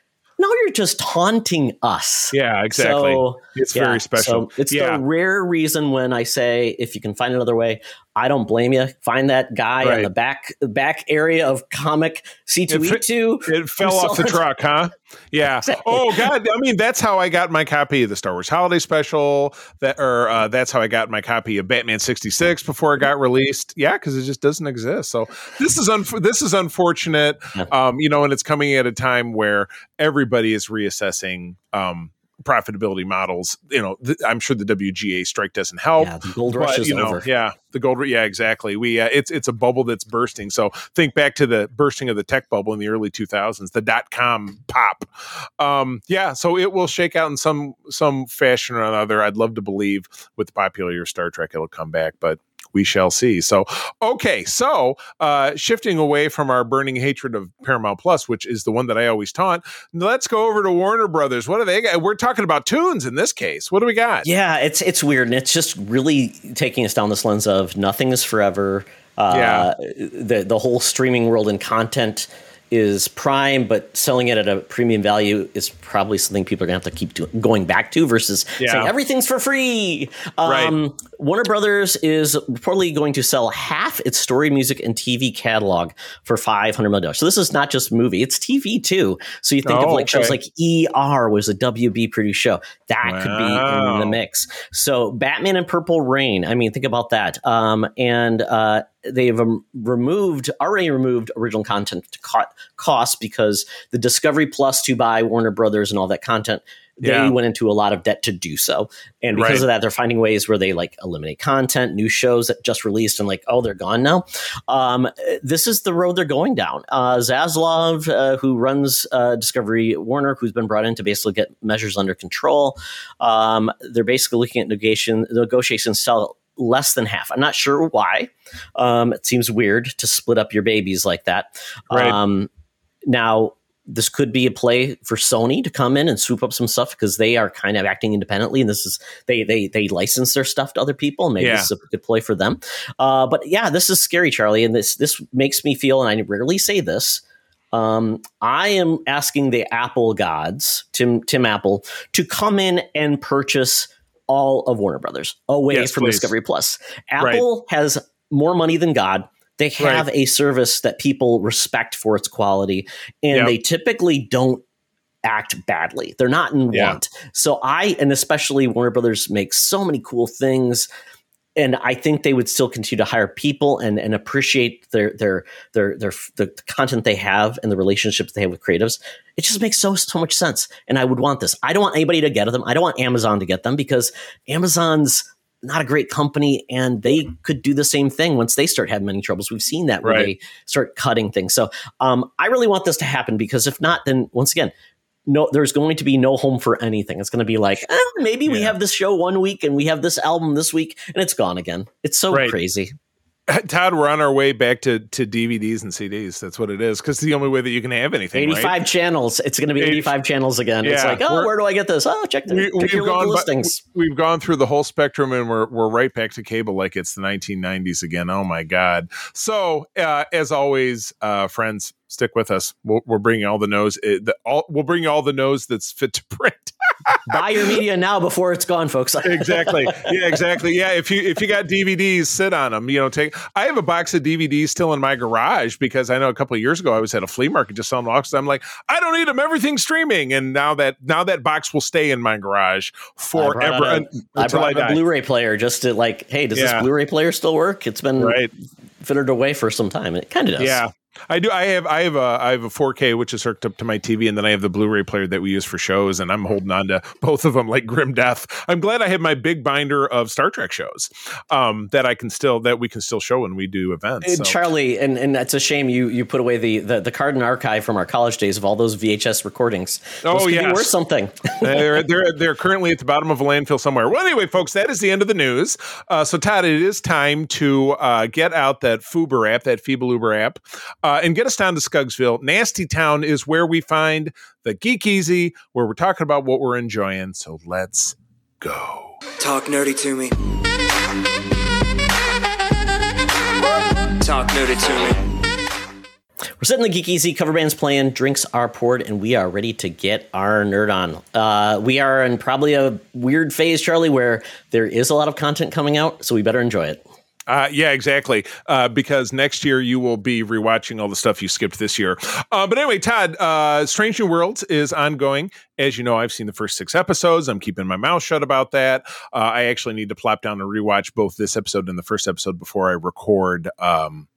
no, you're just taunting us. Yeah, exactly. So, it's yeah, very special. So it's yeah. the rare reason when I say, if you can find another way, I don't blame you. Find that guy right. in the back back area of comic C two E two. It, it fell off the truck, huh? Yeah. Exactly. Oh, God. I mean, that's how I got my copy of the Star Wars Holiday Special. That, or uh, that's how I got my copy of Batman sixty-six before it got released. Yeah, because it just doesn't exist. So this is un- this is unfortunate, um, you know, and it's coming at a time where everybody is reassessing um, profitability models. You know, th- I'm sure the W G A strike doesn't help. Yeah, the gold rush but, is you know, over. Yeah. The gold, yeah, exactly. We uh, it's it's a bubble that's bursting. So think back to the bursting of the tech bubble in the early two thousands, the dot com pop. Um, yeah, so it will shake out in some some fashion or another. I'd love to believe with the popular Star Trek, it'll come back, but we shall see. So okay, so uh, shifting away from our burning hatred of Paramount Plus, which is the one that I always taunt, let's go over to Warner Brothers. What do they got? We're talking about tunes in this case. What do we got? Yeah, it's it's weird, and it's just really taking us down this lens of. Of nothing is forever. Uh, yeah. The the whole streaming world and content is prime, but selling it at a premium value is probably something people are going to have to keep do- going back to versus yeah. saying everything's for free. Um, right. Warner Brothers is reportedly going to sell half its story, music, and T V catalog for five hundred million dollars. So this is not just movie, it's T V too. So you think oh, of like okay. shows like E R was a W B produced show. That wow. could be in the mix. So Batman and Purple Rain. I mean, think about that. Um, and uh, they've um, removed, already removed original content to cut costs because the Discovery Plus to buy Warner Brothers and all that content, they yeah. went into a lot of debt to do so. And because right. of that, they're finding ways where they like eliminate content, new shows that just released and like, oh, they're gone now. Um, this is the road they're going down. Uh, Zaslav, uh, who runs uh, Discovery Warner, who's been brought in to basically get measures under control. Um, they're basically looking at negotiation, negotiations sell less than half. I'm not sure why. Um, it seems weird to split up your babies like that. Right. Um, now, this could be a play for Sony to come in and swoop up some stuff because they are kind of acting independently, and this is they they they license their stuff to other people, and maybe yeah. this is a good play for them. Uh, but yeah, this is scary, Charlie, and this this makes me feel, and I rarely say this, um, I am asking the Apple gods, Tim Tim Apple, to come in and purchase all of Warner Brothers away yes, from please. Discovery Plus. Apple right. has more money than God. They have right. a service that people respect for its quality, and yep. they typically don't act badly. They're not in yeah. want. So I, and especially Warner Brothers makes so many cool things, and I think they would still continue to hire people and, and appreciate their, their, their, their, the content they have and the relationships they have with creatives. It just makes so, so much sense. And I would want this. I don't want anybody to get them. I don't want Amazon to get them, because Amazon's not a great company, and they could do the same thing once they start having many troubles. We've seen that when right. they start cutting things. So um, I really want this to happen, because if not, then once again, no, there's going to be no home for anything. It's going to be like, eh, maybe yeah. we have this show one week and we have this album this week, and it's gone again. It's so right. crazy. Todd, we're on our way back to, to D V Ds and C Ds. That's what it is, because the only way that you can have anything. eighty-five right? channels. It's going to be eighty-five channels again. Yeah. It's like, oh, where do I get this? Oh, check the we, we've gone, listings. We've gone through the whole spectrum, and we're we're right back to cable like it's the nineteen nineties again. Oh my God! So uh, as always, uh, friends, stick with us. We'll, we're bringing all the nose. It, the, all, we'll bring you all the nose that's fit to print. Buy your media now before it's gone, folks. Exactly. Yeah, exactly. Yeah. If you if you got D V Ds, sit on them. You know, take. I have a box of D V Ds still in my garage, because I know a couple of years ago I was at a flea market just selling boxes. I'm like, I don't need them. Everything's streaming, and now that now that box will stay in my garage forever. I brought a, until I, brought I die. a Blu-ray player just to like, hey, does yeah. this Blu-ray player still work? It's been right. fitted away for some time, and it kind of does. Yeah. I do. I have. I have a. I have a four K which is hooked up to my T V, and then I have the Blu-ray player that we use for shows. And I'm holding on to both of them like grim death. I'm glad I have my big binder of Star Trek shows um, that I can still that we can still show when we do events. So. And Charlie, and and that's a shame you you put away the the, the Carden archive from our college days of all those V H S recordings. Those oh yeah, worth something. they're they're they're currently at the bottom of a landfill somewhere. Well, anyway, folks, that is the end of the news. Uh, so Todd, it is time to uh, get out that Fuber app, that Feeble Uber app. Uh, and get us down to Scuggsville. Nasty Town is where we find the Geek Easy, where we're talking about what we're enjoying. So let's go. Talk nerdy to me. Talk nerdy to me. We're sitting in the Geek Easy, cover band's playing, drinks are poured, and we are ready to get our nerd on. Uh, we are in probably a weird phase, Charlie, where there is a lot of content coming out, so we better enjoy it. Uh, yeah, exactly. Uh, because next year you will be rewatching all the stuff you skipped this year. Uh, but anyway, Todd, uh, Strange New Worlds is ongoing. As you know, I've seen the first six episodes. I'm keeping my mouth shut about that. Uh, I actually need to plop down and rewatch both this episode and the first episode before I record um,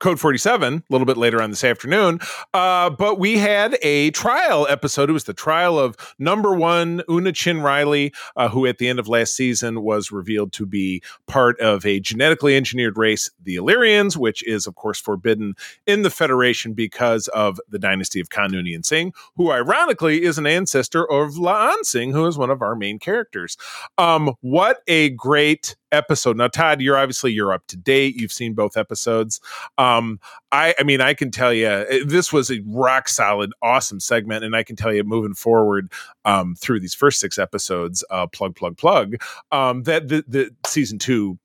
Code forty-seven a little bit later on this afternoon. Uh, but we had a trial episode. It was the trial of number one Una Chin Riley, uh, who at the end of last season was revealed to be part of a genetically engineered race, the Illyrians, which is, of course, forbidden in the Federation because of the dynasty of Khan Noonien Singh, who ironically is an ancestor of Laan Singh, who is one of our main characters. Um, what a great episode. Now, Todd, you're obviously you're up to date. You've seen both episodes. Um, I, I mean, I can tell you this was a rock solid, awesome segment. And I can tell you moving forward um, through these first six episodes, uh, plug, plug, plug, um, that the, the season two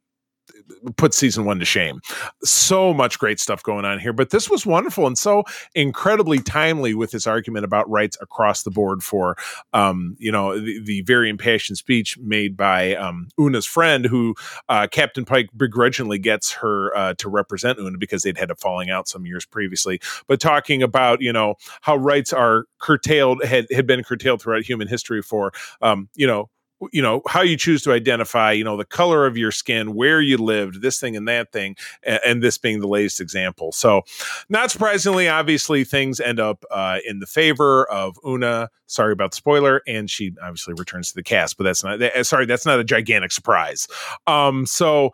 put season one to shame. So much great stuff going on here, but this was wonderful and so incredibly timely with this argument about rights across the board for, um, you know, the, the very impassioned speech made by um, Una's friend, who uh, Captain Pike begrudgingly gets her uh, to represent Una because they'd had a falling out some years previously, but talking about, you know, how rights are curtailed, had, had been curtailed throughout human history for, um, you know, you know, how you choose to identify, you know, the color of your skin, where you lived, this thing and that thing, and, and this being the latest example. So not surprisingly, obviously, things end up uh, in the favor of Una. Sorry about the spoiler. And she obviously returns to the cast, but that's not, that, sorry, that's not a gigantic surprise. Um, so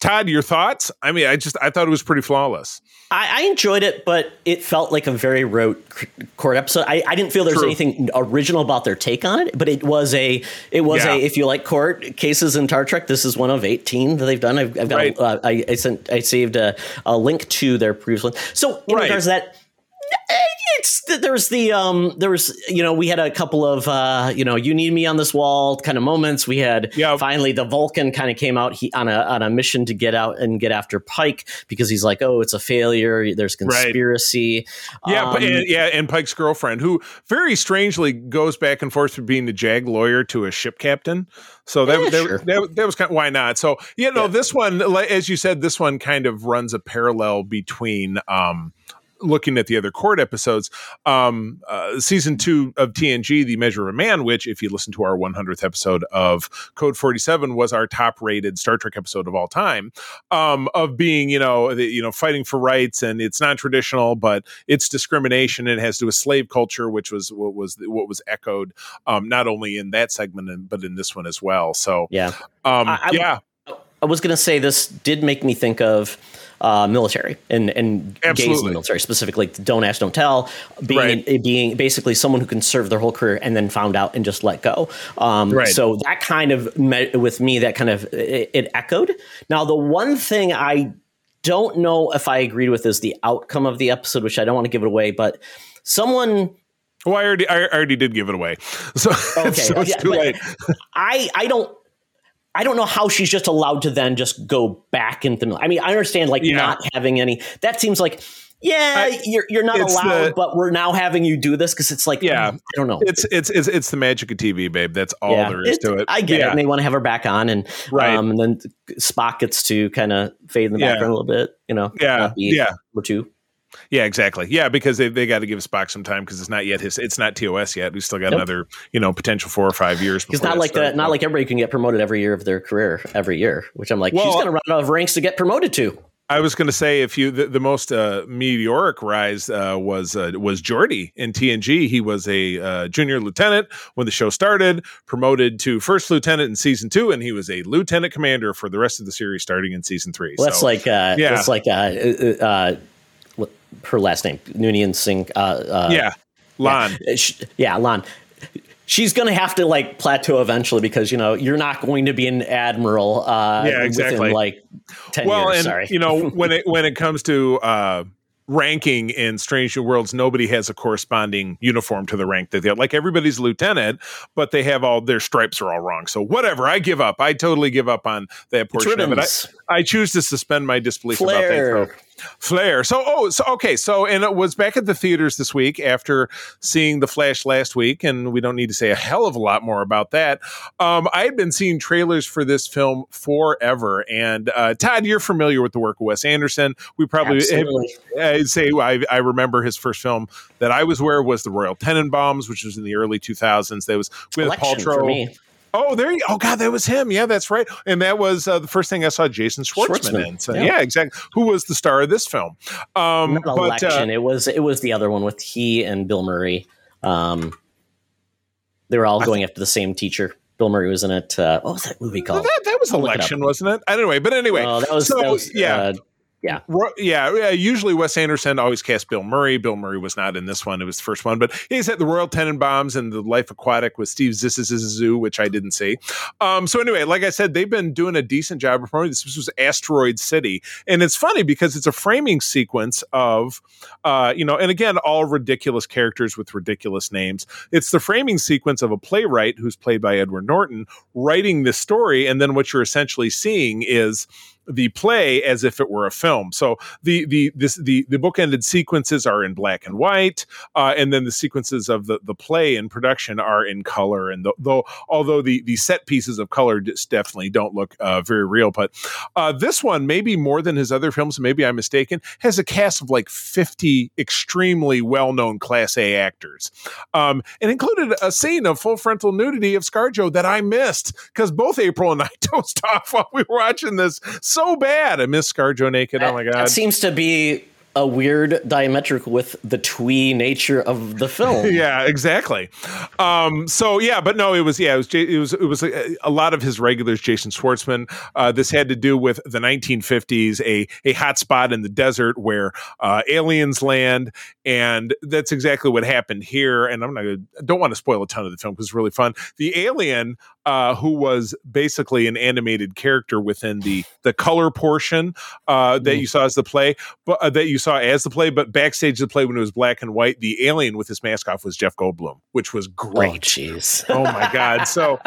Todd, your thoughts? I mean, I just I thought it was pretty flawless. I, I enjoyed it, but it felt like a very rote court episode. I, I didn't feel there was True. anything original about their take on it, but it was a it was yeah. a if you like court cases in Star Trek, this is one of eighteen that they've done. I've, I've got right. uh, I, I sent I saved a, a link to their previous one. So in right. regards to that, it's there's the um there was, you know, we had a couple of, uh, you know, you need me on this wall kind of moments. We had yep. finally the Vulcan kind of came out he, on a on a mission to get out and get after Pike because he's like, oh, it's a failure. There's conspiracy. Right. Yeah. Um, and, yeah. And Pike's girlfriend, who very strangely goes back and forth from being the JAG lawyer to a ship captain. So that, yeah, that, sure. that, that was kind of, why not? So, you know, yeah. this one, as you said, this one kind of runs a parallel between um, looking at the other court episodes, um, uh, season two of T N G, The Measure of a Man, which if you listen to our one hundredth episode of Code forty-seven was our top rated Star Trek episode of all time, um, of being, you know, the, you know, fighting for rights, and it's non-traditional, but it's discrimination. It has to do with slave culture, which was what was what was echoed um, not only in that segment, but in this one as well. So, yeah, um, I, I, yeah, I was going to say this did make me think of Uh, military and and Absolutely. Gays in the military, specifically Don't Ask, Don't Tell, being right. being basically someone who can serve their whole career and then found out and just let go. Um, right. So that kind of met with me, that kind of it, it echoed. Now, the one thing I don't know if I agreed with is the outcome of the episode, which I don't want to give it away, but someone. Well, I already I already did give it away. So, okay. so it's yeah, too late. I, I don't. I don't know how she's just allowed to then just go back into the. I mean, I understand like yeah. not having any. That seems like, yeah, I, you're you're not allowed, the, but we're now having you do this because it's like, yeah, I don't know. It's it's it's it's the magic of T V, babe. That's all yeah, there is to it. I get yeah. it, and they want to have her back on, and right. um, and then Spock gets to kind of fade in the yeah. background a little bit, you know. Yeah, yeah, or two. Yeah, exactly. Yeah, because they they got to give Spock some time because it's not yet his it's not T O S yet. We still got nope. another, you know, potential four or five years. It's not like that. Not like everybody can get promoted every year of their career every year, which I'm like, well, she's going to run out of ranks to get promoted to. I was going to say, if you the, the most uh, meteoric rise uh, was uh, was Geordi in T N G. He was a uh, junior lieutenant when the show started, promoted to first lieutenant in season two, and he was a lieutenant commander for the rest of the series starting in season three. Well, so, that's like uh, yeah. that's like uh, uh, her last name, Noonien Singh. Uh, uh, yeah, Lan. Yeah, she, yeah Lan. She's going to have to like plateau eventually because, you know, you're not going to be an admiral. Uh, yeah, exactly. Within, like ten well, years. And sorry. You know, when it when it comes to uh, ranking in Strange New Worlds, nobody has a corresponding uniform to the rank that they have. Like everybody's lieutenant, but they have all their stripes are all wrong. So whatever, I give up. I totally give up on that portion of it. I, I choose to suspend my disbelief Flare. about that. So, Flair. So, oh, so okay. So, and it was back at the theaters this week after seeing The Flash last week, and we don't need to say a hell of a lot more about that. Um, I had been seeing trailers for this film forever, and uh, Todd, you're familiar with the work of Wes Anderson. We probably, I'd say, I, I remember his first film that I was aware of was The Royal Tenenbaums, which was in the early two thousands. That was with Election Paltrow. For me. Oh, there you go. Oh, God, that was him. Yeah, that's right. And that was uh, the first thing I saw Jason Schwartzman, Schwartzman. in. So, yeah. yeah, exactly. Who was the star of this film? Um, Not but, Election. Uh, it was it was the other one with he and Bill Murray. Um, they were all I going th- after the same teacher. Bill Murray was in it. Uh, what was that movie called? That, that was I'll Election, it wasn't it? Anyway, but anyway. Oh, that was, so, that was yeah. Uh, Yeah. yeah, usually Wes Anderson always cast Bill Murray. Bill Murray was not in this one. It was the first one. But he's at The Royal Tenenbaums and The Life Aquatic with Steve Zissou's Zoo, which I didn't see. Um, so anyway, like I said, they've been doing a decent job of promoting this. This was Asteroid City. And it's funny because it's a framing sequence of, uh, you know, and again, all ridiculous characters with ridiculous names. It's the framing sequence of a playwright who's played by Edward Norton writing this story. And then what you're essentially seeing is the play as if it were a film. So the the this the the bookended sequences are in black and white, uh, and then the sequences of the the play in production are in color. And the, though although the the set pieces of color just definitely don't look uh, very real, but uh, this one, maybe more than his other films, maybe I'm mistaken, has a cast of like fifty extremely well-known Class A actors, um, and included a scene of full frontal nudity of ScarJo that I missed because both April and I dozed off while we were watching this. So bad. I miss ScarJo naked. That, oh, my God. That seems to be a weird diametric with the twee nature of the film. yeah, exactly. Um, so, yeah, but no, it was, yeah, it was, it was, it was a, a lot of his regulars, Jason Schwartzman. Uh, this had to do with the nineteen fifties, a, a hot spot in the desert where uh, aliens land And that's exactly what happened here. And I'm not gonna, I don't want to spoil a ton of the film because it's really fun. The alien, uh, who was basically an animated character within the the color portion uh, that mm. you saw as the play, but uh, that you saw as the play, but backstage the play when it was black and white, the alien with his mask off was Jeff Goldblum, which was great. Oh, jeez. Oh my God. So,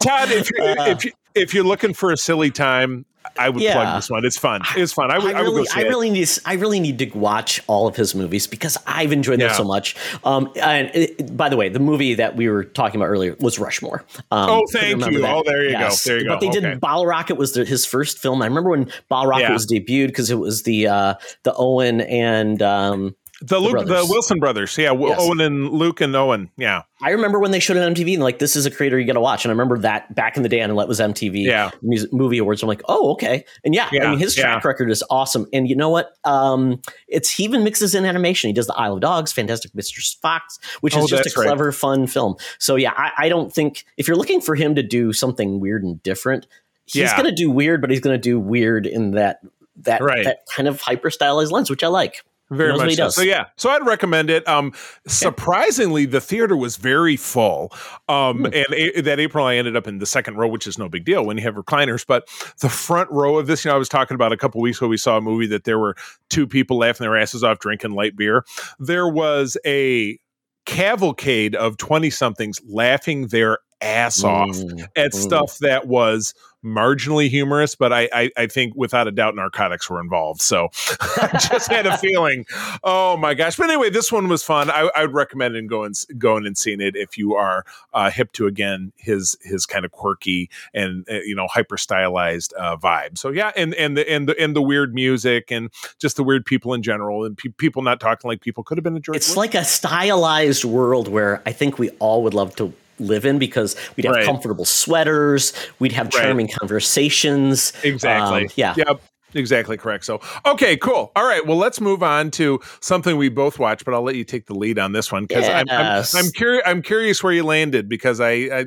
Todd, if you're, uh, if you, if you're looking for a silly time, I would yeah. plug this one. It's fun. It's fun. I would. I, really, I would go see I really it. need. I really need to watch all of his movies because I've enjoyed yeah. them so much. Um, and it, by the way, the movie that we were talking about earlier was Rushmore. Um, oh, thank you. That. Oh, there you yes. go. There you but go. But they okay. did. Bottle Rocket was the, his first film. I remember when Bottle Rocket yeah. was debuted because it was the uh, the Owen and. Um, The, Luke, the, the Wilson brothers. Yeah. Yes. Owen and Luke and Owen. Yeah. I remember when they showed it on M T V and like, this is a creator you got to watch. And I remember that back in the day on what was M T V yeah. music, movie awards. I'm like, oh, okay. And yeah, yeah. I mean, his track yeah. record is awesome. And you know what? Um, it's, he even mixes in animation. He does the Isle of Dogs, Fantastic Mister Fox, which is oh, just a clever, right. fun film. So yeah, I, I don't think if you're looking for him to do something weird and different, he's yeah. going to do weird, but he's going to do weird in that, that, right. that kind of hyper stylized lens, which I like. Very much so. so. Yeah. So I'd recommend it. Um, surprisingly, the theater was very full. Um, mm. And a- that April, I ended up in the second row, which is no big deal when you have recliners. But the front row of this, you know, I was talking about a couple weeks ago, we saw a movie that there were two people laughing their asses off drinking light beer. There was a cavalcade of twenty somethings laughing their ass off mm. at mm. stuff that was marginally humorous, but I, I I think without a doubt narcotics were involved, so I just had a feeling. Oh my gosh. But anyway, this one was fun. I, I would recommend it going going and seeing it if you are uh hip to again his his kind of quirky and uh, you know hyper stylized uh vibe. So yeah, and and the and the and the weird music and just the weird people in general and pe- people not talking like people could have been a George It's Wood. Like a stylized world where I think we all would love to live in because we'd have right. comfortable sweaters, we'd have charming right. conversations. Exactly. Um, yeah. Yep. Exactly correct. So, okay, cool. All right. Well, let's move on to something we both watch, but I'll let you take the lead on this one because yes. I'm I'm, I'm curious. I'm curious where you landed because I, I,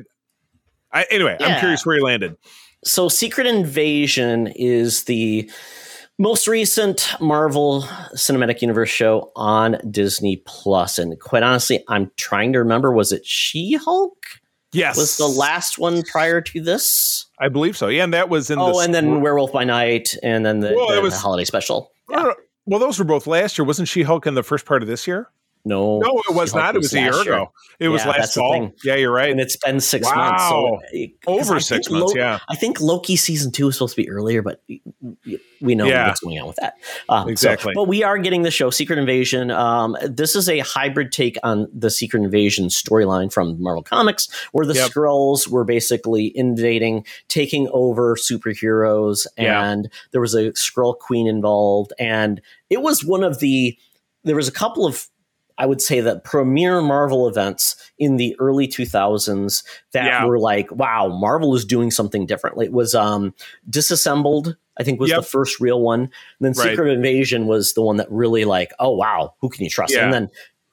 I anyway, yeah. I'm curious where you landed. So, Secret Invasion is the most recent Marvel Cinematic Universe show on Disney Plus, and quite honestly, I'm trying to remember. Was it She-Hulk? Yes, was the last one prior to this? I believe so. Yeah, and that was in. Oh, the and then Werewolf by Night, and then the, well, the, was, the holiday special. Yeah. Well, those were both last year. Wasn't She-Hulk in the first part of this year? No, no, it was She-Hulk not. Was it was a year ago. It yeah, was last fall. Yeah, you're right. And it's been six wow. months. So it, Over six months. Lo- yeah, I think Loki season two is supposed to be earlier, but we know yeah. what's going on with that. Um, exactly. So, but we are getting the show Secret Invasion. Um, this is a hybrid take on the Secret Invasion storyline from Marvel Comics, where the yep. Skrulls were basically invading, taking over superheroes, and yeah. there was a Skrull Queen involved, and it was one of the. There was a couple of. I would say that premier Marvel events in the early two thousands that yeah. were like, wow, Marvel is doing something differently. It was um, Disassembled, I think, was yep. the first real one. And then right. Secret Invasion was the one that really like, oh, wow, who can you trust? Yeah. And then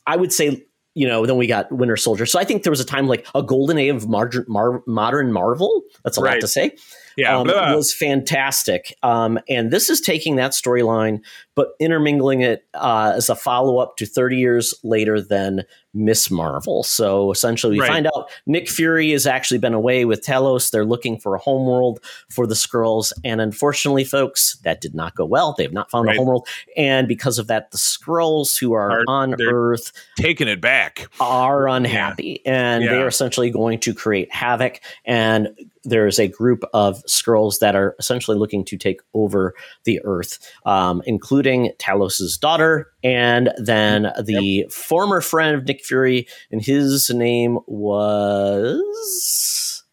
I would say, you know, then we got Winter Soldier. So I think there was a time like a golden age of mar- mar- modern Marvel. That's a right. lot to say. Yeah, um, it was fantastic. Um, and this is taking that storyline, but intermingling it uh, as a follow-up to thirty years later than Miss Marvel. So essentially, we right. find out Nick Fury has actually been away with Talos. They're looking for a homeworld for the Skrulls. And unfortunately, folks, that did not go well. They have not found right. a homeworld. And because of that, the Skrulls who are, are on Earth taking it back are unhappy. Yeah. And yeah. they are essentially going to create havoc. And there is a group of Skrulls that are essentially looking to take over the Earth, um, including Talos's daughter and then the yep. former friend of Nick Fury, and his name was...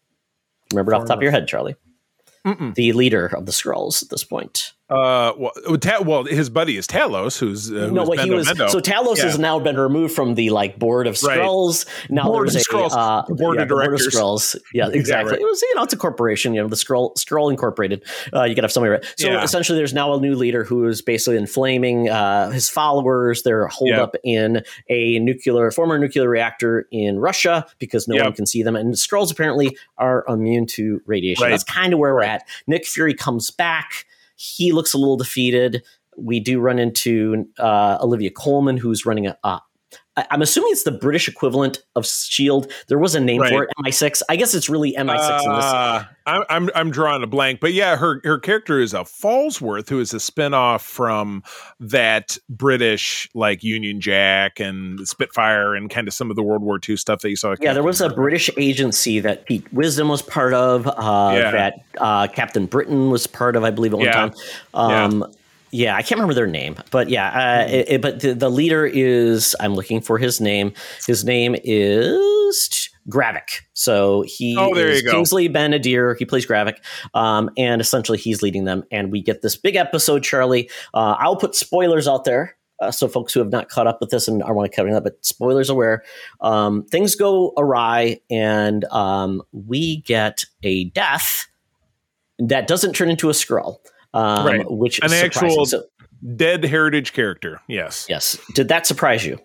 Remember it off the top of your head, Charlie. Mm-mm. The leader of the Skrulls at this point. Uh, well, ta- well, his buddy is Talos, who's uh, no, what he was. Mendo. So Talos yeah. has now been removed from the like board of Skrulls. Right. Now board there's Skrulls. a uh, the board yeah, of directors. Board of Skrulls. Yeah, exactly. Yeah, right. It was you know it's a corporation. You know the Skrull Skrull Incorporated. Uh, you could have somebody right. So yeah. essentially, there's now a new leader who is basically inflaming uh, his followers. They're holed yep. up in a nuclear former nuclear reactor in Russia because no yep. one can see them, and the Skrulls apparently are immune to radiation. Right. That's kind of where we're at. Nick Fury comes back. He looks a little defeated. we do run into uh, Olivia Colman, who's running a, uh, I'm assuming it's the British equivalent of S H I E L D. There was a name right. for it, M I six. I guess it's really M I six uh, in this. I'm, I'm I'm drawing a blank, but yeah, her her character is a Fallsworth, who is a spinoff from that British like Union Jack and Spitfire and kind of some of the World War Two stuff that you saw. Yeah, there was a British agency that Pete Wisdom was part of, uh, yeah. that uh, Captain Britain was part of, I believe, at yeah. one time. Um, yeah. Yeah, I can't remember their name, but yeah, uh, it, it, but the, the leader is, I'm looking for his name. His name is Gravik. So he oh, there is you go. Kingsley Ben-Adir. He plays Gravik, um, and essentially he's leading them. And we get this big episode, Charlie. Uh, I'll put spoilers out there. Uh, so folks who have not caught up with this and are want to cover it up, but spoilers aware, um, things go awry, and um, we get a death that doesn't turn into a Skrull. Um, right. Which is an actual so, dead heritage character. Yes. Yes. Did that surprise you?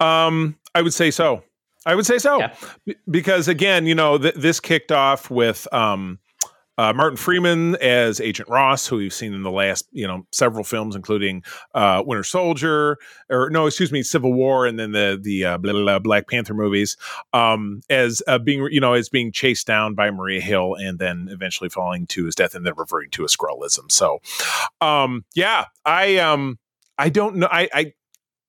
Um, I would say so. I would say so yeah. B- because again, you know, th- this kicked off with um, uh, Martin Freeman as Agent Ross, who we've seen in the last, you know, several films, including uh, Winter Soldier, or no, excuse me, Civil War, and then the the uh, blah, blah, blah, Black Panther movies, um, as uh, being, you know, as being chased down by Maria Hill, and then eventually falling to his death, and then referring to a Skrullism. So, um, yeah, I um, I don't know, I. I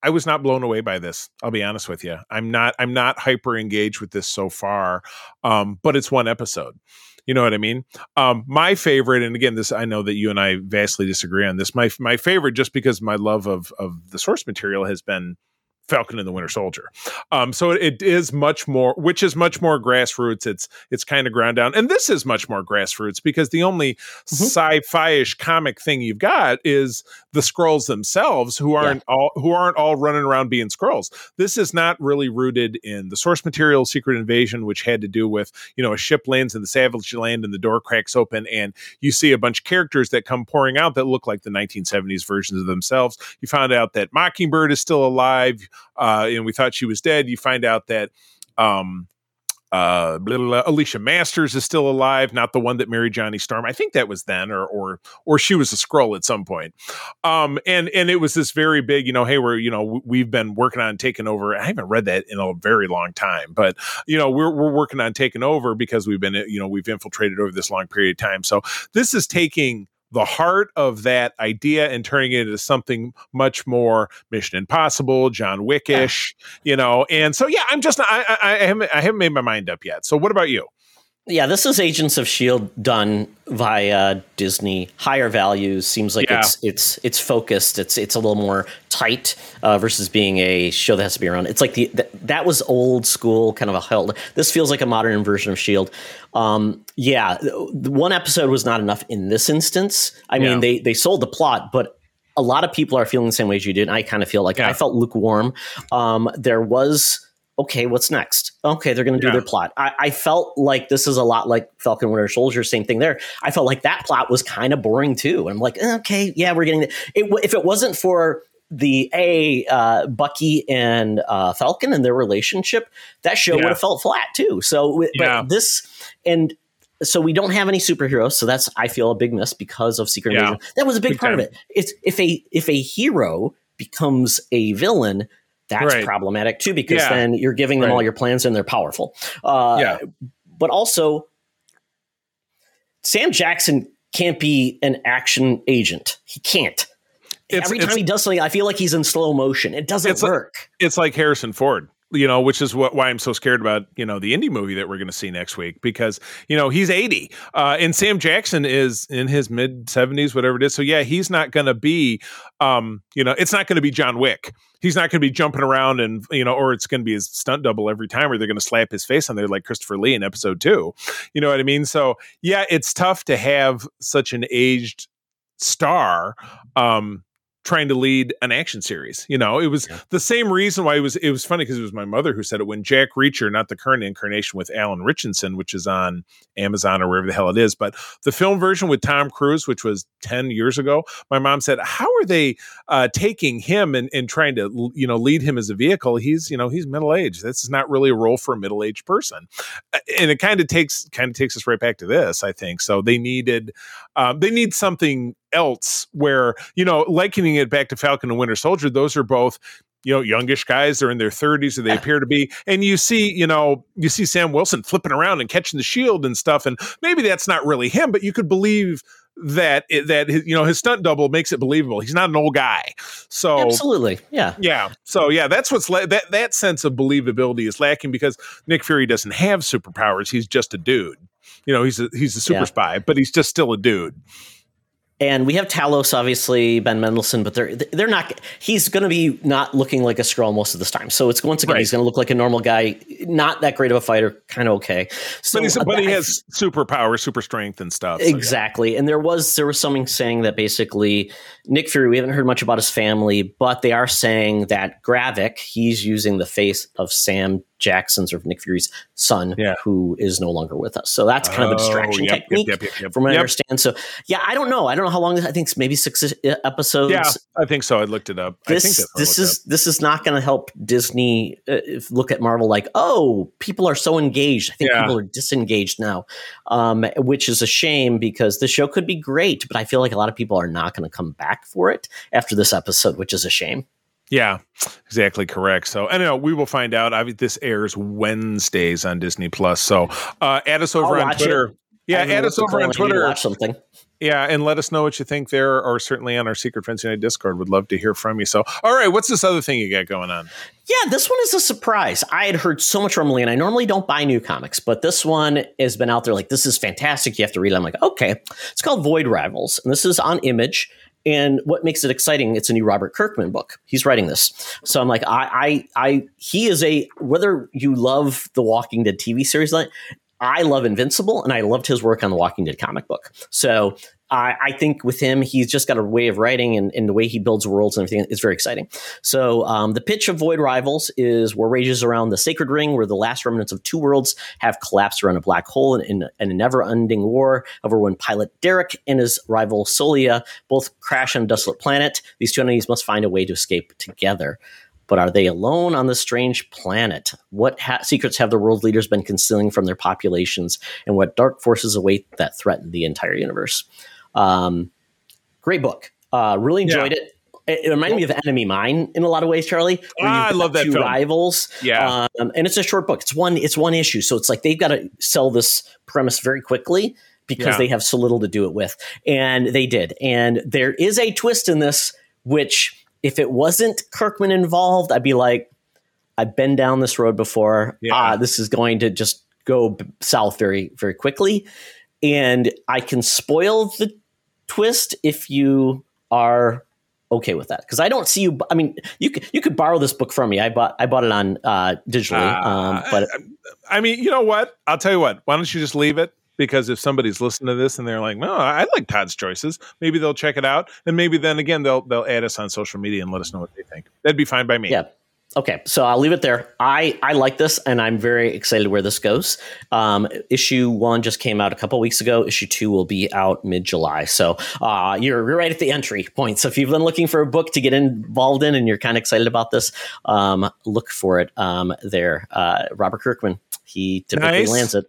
I was not blown away by this. I'll be honest with you. I'm not, I'm not hyper engaged with this so far. Um, but it's one episode, you know what I mean? Um, my favorite, and again, this, I know that you and I vastly disagree on this. My, my favorite, just because my love of, of the source material, has been Falcon and the Winter Soldier. Um, so it is much more, which is much more grassroots. It's, it's kind of ground down. And this is much more grassroots, because the only mm-hmm. sci-fi-ish comic thing you've got is the Skrulls themselves, who aren't yeah. all, who aren't all running around being Skrulls. This is not really rooted in the source material, Secret Invasion, which had to do with, you know, a ship lands in the Savage Land and the door cracks open and you see a bunch of characters that come pouring out that look like the nineteen seventies versions of themselves. You found out that Mockingbird is still alive. Uh, and we thought she was dead. You find out that um, uh, blah, blah, blah, Alicia Masters is still alive, not the one that married Johnny Storm. I think that was then, or or or she was a Skrull at some point. Um, and and it was this very big, you know, hey, we're, you know, we've been working on taking over. I haven't read that in a very long time, but you know, we're we're working on taking over because we've been, you know, we've infiltrated over this long period of time. So this is taking the heart of that idea and turning it into something much more Mission Impossible, John Wickish, yeah. you know? And so, yeah, I'm just, not, I, I, I haven't, I haven't made my mind up yet. So what about you? Yeah, this is Agents of S H I E L D done via Disney higher values. Seems like yeah. it's, it's, it's focused. It's, it's a little more tight uh, versus being a show that has to be around. It's like the, th- that was old school kind of a held. This feels like a modern version of S H I E L D. Um, yeah. The one episode was not enough in this instance. I yeah. mean, they, they sold the plot, but a lot of people are feeling the same way as you did. And I kind of feel like yeah. I felt lukewarm. Um, there was, okay, what's next? Okay, they're going to do yeah. their plot. I, I felt like this is a lot like Falcon Winter Soldier, same thing there. I felt like that plot was kind of boring too. And I'm like, okay, yeah, we're getting it. it. If it wasn't for the A, uh, Bucky and uh, Falcon and their relationship, that show yeah. would have felt flat too. So but yeah. this, and so we don't have any superheroes. So that's, I feel, a big miss because of Secret Invasion. Yeah. That was a big, big part time. of it. It's if a if a hero becomes a villain, that's right. problematic too, because yeah. then you're giving them right. all your plans and they're powerful. Uh, yeah. But also, Sam Jackson can't be an action agent. He can't. It's, Every it's, time he does something, I feel like he's in slow motion. It doesn't it's work. Like, it's like Harrison Ford, you know, which is what, why I'm so scared about, you know, the indie movie that we're going to see next week, because, you know, he's eighty uh, and Sam Jackson is in his mid seventies, whatever it is. So yeah, he's not going to be, um, you know, it's not going to be John Wick. He's not going to be jumping around and, you know, or it's going to be his stunt double every time, or they're going to slap his face on there like Christopher Lee in episode two. You know what I mean? So yeah, it's tough to have such an aged star, um, trying to lead an action series. You know, it was yeah. the same reason why it was, it was funny, because it was my mother who said it when Jack Reacher, not the current incarnation with Alan Richardson, which is on Amazon or wherever the hell it is, but the film version with Tom Cruise, which was ten years ago, my mom said, how are they uh, taking him and, and trying to, you know, lead him as a vehicle? He's, you know, he's middle-aged. This is not really a role for a middle-aged person. And it kind of takes, kind of takes us right back to this, I think. So they needed, uh, they need something else where, you know, likening it back to Falcon and Winter Soldier, those are both, you know, youngish guys. They're in their thirties, or they appear to be. And you see, you know, you see Sam Wilson flipping around and catching the shield and stuff. And maybe that's not really him, but you could believe that it, that his, you know, his stunt double makes it believable. He's not an old guy. So absolutely, yeah, yeah. So yeah, that's what's la- that that sense of believability is lacking because Nick Fury doesn't have superpowers. He's just a dude. You know, he's a, he's a super yeah. spy, but he's just still a dude. And we have Talos, obviously, Ben Mendelsohn, but they're they're not. He's going to be not looking like a Skrull most of this time. So it's once again, right. he's going to look like a normal guy, not that great of a fighter, kind of okay. So, but, he's, but he has superpower, super strength, and stuff. So exactly. Yeah. And there was there was something saying that basically Nick Fury. We haven't heard much about his family, but they are saying that Gravik, he's using the face of Sam Jackson's or Nick Fury's son, yeah. who is no longer with us. So that's kind of a distraction oh, yep, technique, yep, yep, yep, yep, from what yep. I understand. So yeah, I don't know. I don't know how long this. I think maybe six episodes. Yeah, I think so. I looked it up. This I think this is up. This is not going to help Disney uh, look at Marvel like, oh, people are so engaged. I think yeah. people are disengaged now, um, which is a shame because the show could be great, but I feel like a lot of people are not going to come back for it after this episode, which is a shame. Yeah, exactly correct. So, I know we will find out. I mean, this airs Wednesdays on Disney Plus. So, uh, add us over I'll on Twitter. It. Yeah, I mean, add us over on Twitter. Watch something. Yeah, and let us know what you think there, or certainly on our Secret Friends Unite Discord. Would love to hear from you. So, all right, what's this other thing you got going on? Yeah, this one is a surprise. I had heard so much rumbling, and I normally don't buy new comics, but this one has been out there like, this is fantastic. You have to read it. I'm like, okay. It's called Void Rivals, and this is on Image. And what makes it exciting, it's a new Robert Kirkman book. He's writing this. So I'm like, I, I, I he is a, whether you love the Walking Dead T V series, I love Invincible, and I loved his work on the Walking Dead comic book. So I, I think with him, he's just got a way of writing, and, and the way he builds worlds and everything is very exciting. So um, the pitch of Void Rivals is war rages around the Sacred Ring, where the last remnants of two worlds have collapsed around a black hole in, in, in a never-ending war over when pilot Derek and his rival Solia both crash on a desolate planet. These two enemies must find a way to escape together. But are they alone on this strange planet? What ha- secrets have the world leaders been concealing from their populations, and what dark forces await that threaten the entire universe? Um, great book. Uh, really enjoyed yeah. it. It reminded me of Enemy Mine in a lot of ways, Charlie. Ah, I love that. Two film. Rivals. Yeah. Um, and it's a short book. It's one, it's one issue. So it's like, they've got to sell this premise very quickly because yeah. they have so little to do it with. And they did. And there is a twist in this, which if it wasn't Kirkman involved, I'd be like, I've been down this road before. Yeah. Ah, this is going to just go south very, very quickly. And I can spoil the twist if you are okay with that, because I don't see you. I mean, you could you could borrow this book from me. I bought I bought it on uh, digitally, uh, um, but I, I mean, you know what? I'll tell you what. Why don't you just leave it? Because if somebody's listening to this and they're like, no, I like Todd's choices, maybe they'll check it out. And maybe then again, they'll they'll add us on social media and let us know what they think. That'd be fine by me. Yeah. Okay. So I'll leave it there. I, I like this, and I'm very excited where this goes. Um, issue one just came out a couple weeks ago. Issue two will be out mid-July. So uh, you're, you're right at the entry point. So if you've been looking for a book to get involved in and you're kind of excited about this, um, look for it um, there. Uh, Robert Kirkman, he typically nice. lands it.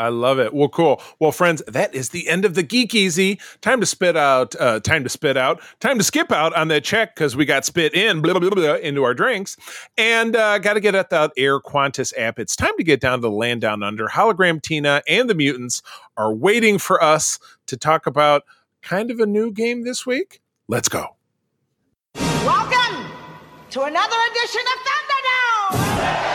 I love it. Well, cool. Well, friends, that is the end of the Geek Easy. Time to spit out, uh, time to spit out, time to skip out on that check because we got spit in, blah, blah, blah, blah, into our drinks. And uh, got to get at the Air Qantas app. It's time to get down to the land down under. Hologram Tina and the mutants are waiting for us to talk about kind of a new game this week. Let's go. Welcome to another edition of Thunderdome.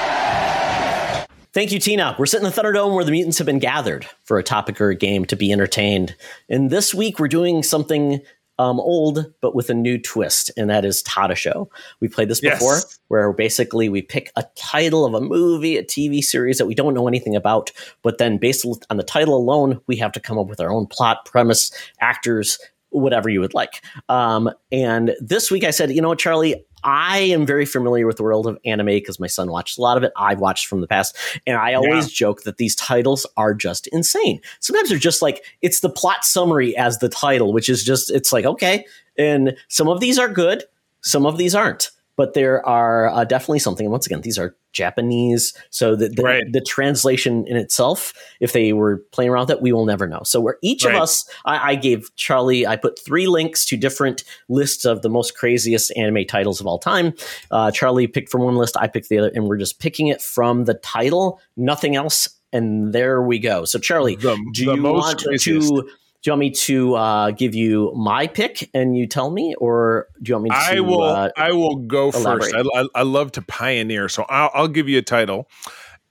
Thank you, Tina. We're sitting in the Thunderdome where the mutants have been gathered for a topic or a game to be entertained. And this week we're doing something um, old, but with a new twist, and that is Tada Show. We played this yes. before, where basically we pick a title of a movie, a T V series that we don't know anything about, but then based on the title alone, we have to come up with our own plot, premise, actors, whatever you would like. Um, and this week I said, you know what, Charlie, I am very familiar with the world of anime because my son watched a lot of it. I watched from the past. And I always yeah. joke that these titles are just insane. Sometimes they're just like, it's the plot summary as the title, which is just, it's like, okay. And some of these are good. Some of these aren't. But there are uh, definitely something. Once again, these are Japanese, so the the, right. the translation in itself, if they were playing around with that, we will never know. So where each right. of us, I, I gave Charlie, I put three links to different lists of the most craziest anime titles of all time. Uh, Charlie picked from one list, I picked the other, and we're just picking it from the title, nothing else. And there we go. So Charlie, the, do the you want craziest. to? Do you want me to uh, give you my pick and you tell me, or do you want me to? I will. Uh, I will go elaborate. first. I, I, I love to pioneer, so I'll, I'll give you a title,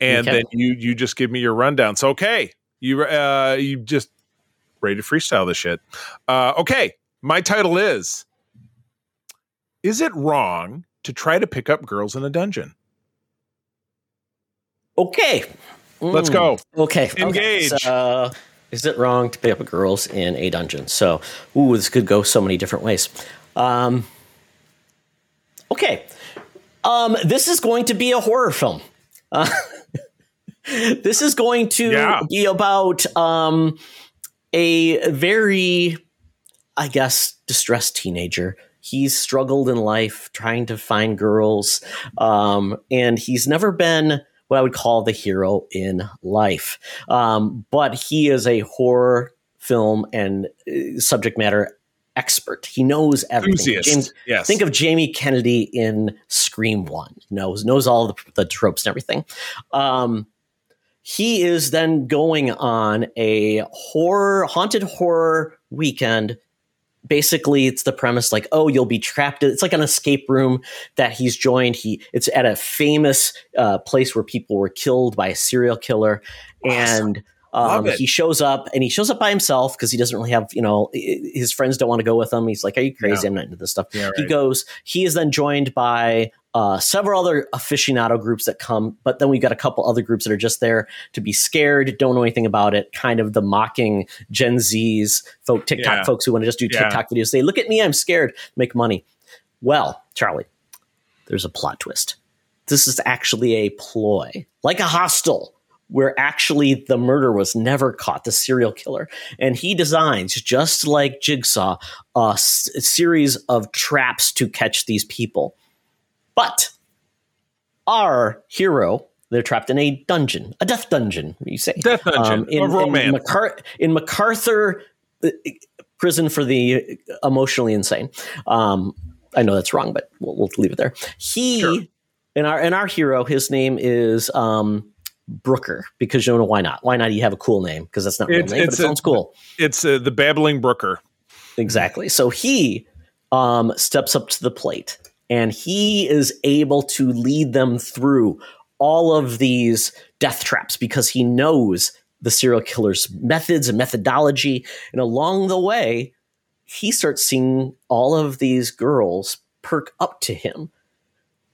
and okay. then you you just give me your rundown. So okay, you uh, you just ready to freestyle this shit. Uh, okay, my title is: Is it wrong to try to pick up girls in a dungeon? Okay, mm. let's go. Okay, engage. Okay. So, is it wrong to pick up girls in a dungeon? So, ooh, this could go so many different ways. Um, okay. Um, this is going to be a horror film. Uh, this is going to yeah. be about um, a very, I guess, distressed teenager. He's struggled in life trying to find girls, um, and he's never been what I would call the hero in life. Um, but he is a horror film and uh, subject matter expert. He knows everything. James, yes. Think of Jamie Kennedy in Scream one. Knows, knows all the, the tropes and everything. Um, he is then going on a horror, haunted horror weekend. Basically, it's the premise like, oh, you'll be trapped. It's like an escape room that he's joined. He it's at a famous uh, place where people were killed by a serial killer. Awesome. And um, he shows up and he shows up by himself because he doesn't really have, you know, his friends don't want to go with him. He's like, are you crazy? No. I'm not into this stuff. Yeah, right. He goes. He is then joined by uh, several other aficionado groups that come. But then we've got a couple other groups that are just there to be scared, don't know anything about it, kind of the mocking Gen Z's, folk, TikTok yeah. folks who want to just do yeah. TikTok videos. Say, look at me, I'm scared, make money. Well, Charlie, there's a plot twist. This is actually a ploy, like a hostel, where actually the murderer was never caught, the serial killer. And he designs, just like Jigsaw, a, s- a series of traps to catch these people. But our hero, they're trapped in a dungeon, a death dungeon, you say. Death dungeon, um, in, a romance. In, Macar- in MacArthur uh, prison for the emotionally insane. Um, I know that's wrong, but we'll, we'll leave it there. He, sure. and, our, and our hero, his name is... Um, Brooker, because you know why not? Why not? You have a cool name because that's not real it's, name, it's but it a, sounds cool. It's a, the babbling Brooker, exactly. So he um, steps up to the plate, and he is able to lead them through all of these death traps because he knows the serial killer's methods and methodology. And along the way, he starts seeing all of these girls perk up to him,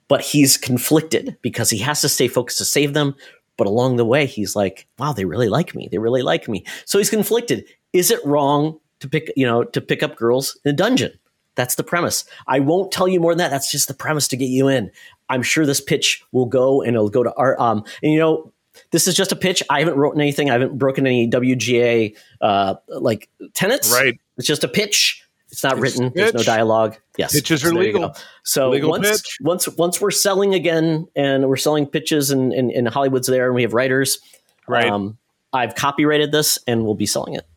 but he's conflicted because he has to stay focused to save them. But along the way, he's like, wow, they really like me. They really like me. So he's conflicted. Is it wrong to pick, you know, to pick up girls in a dungeon? That's the premise. I won't tell you more than that. That's just the premise to get you in. I'm sure this pitch will go and it'll go to our, um, and you know, this is just a pitch. I haven't written anything. I haven't broken any W G A, uh, like tenets. Right. It's just a pitch. It's not it's written. There's no dialogue. Yes. Pitches are so legal. So legal once, pitch. once, once we're selling again and we're selling pitches and, and, and Hollywood's there and we have writers, right. Um, I've copyrighted this and we'll be selling it.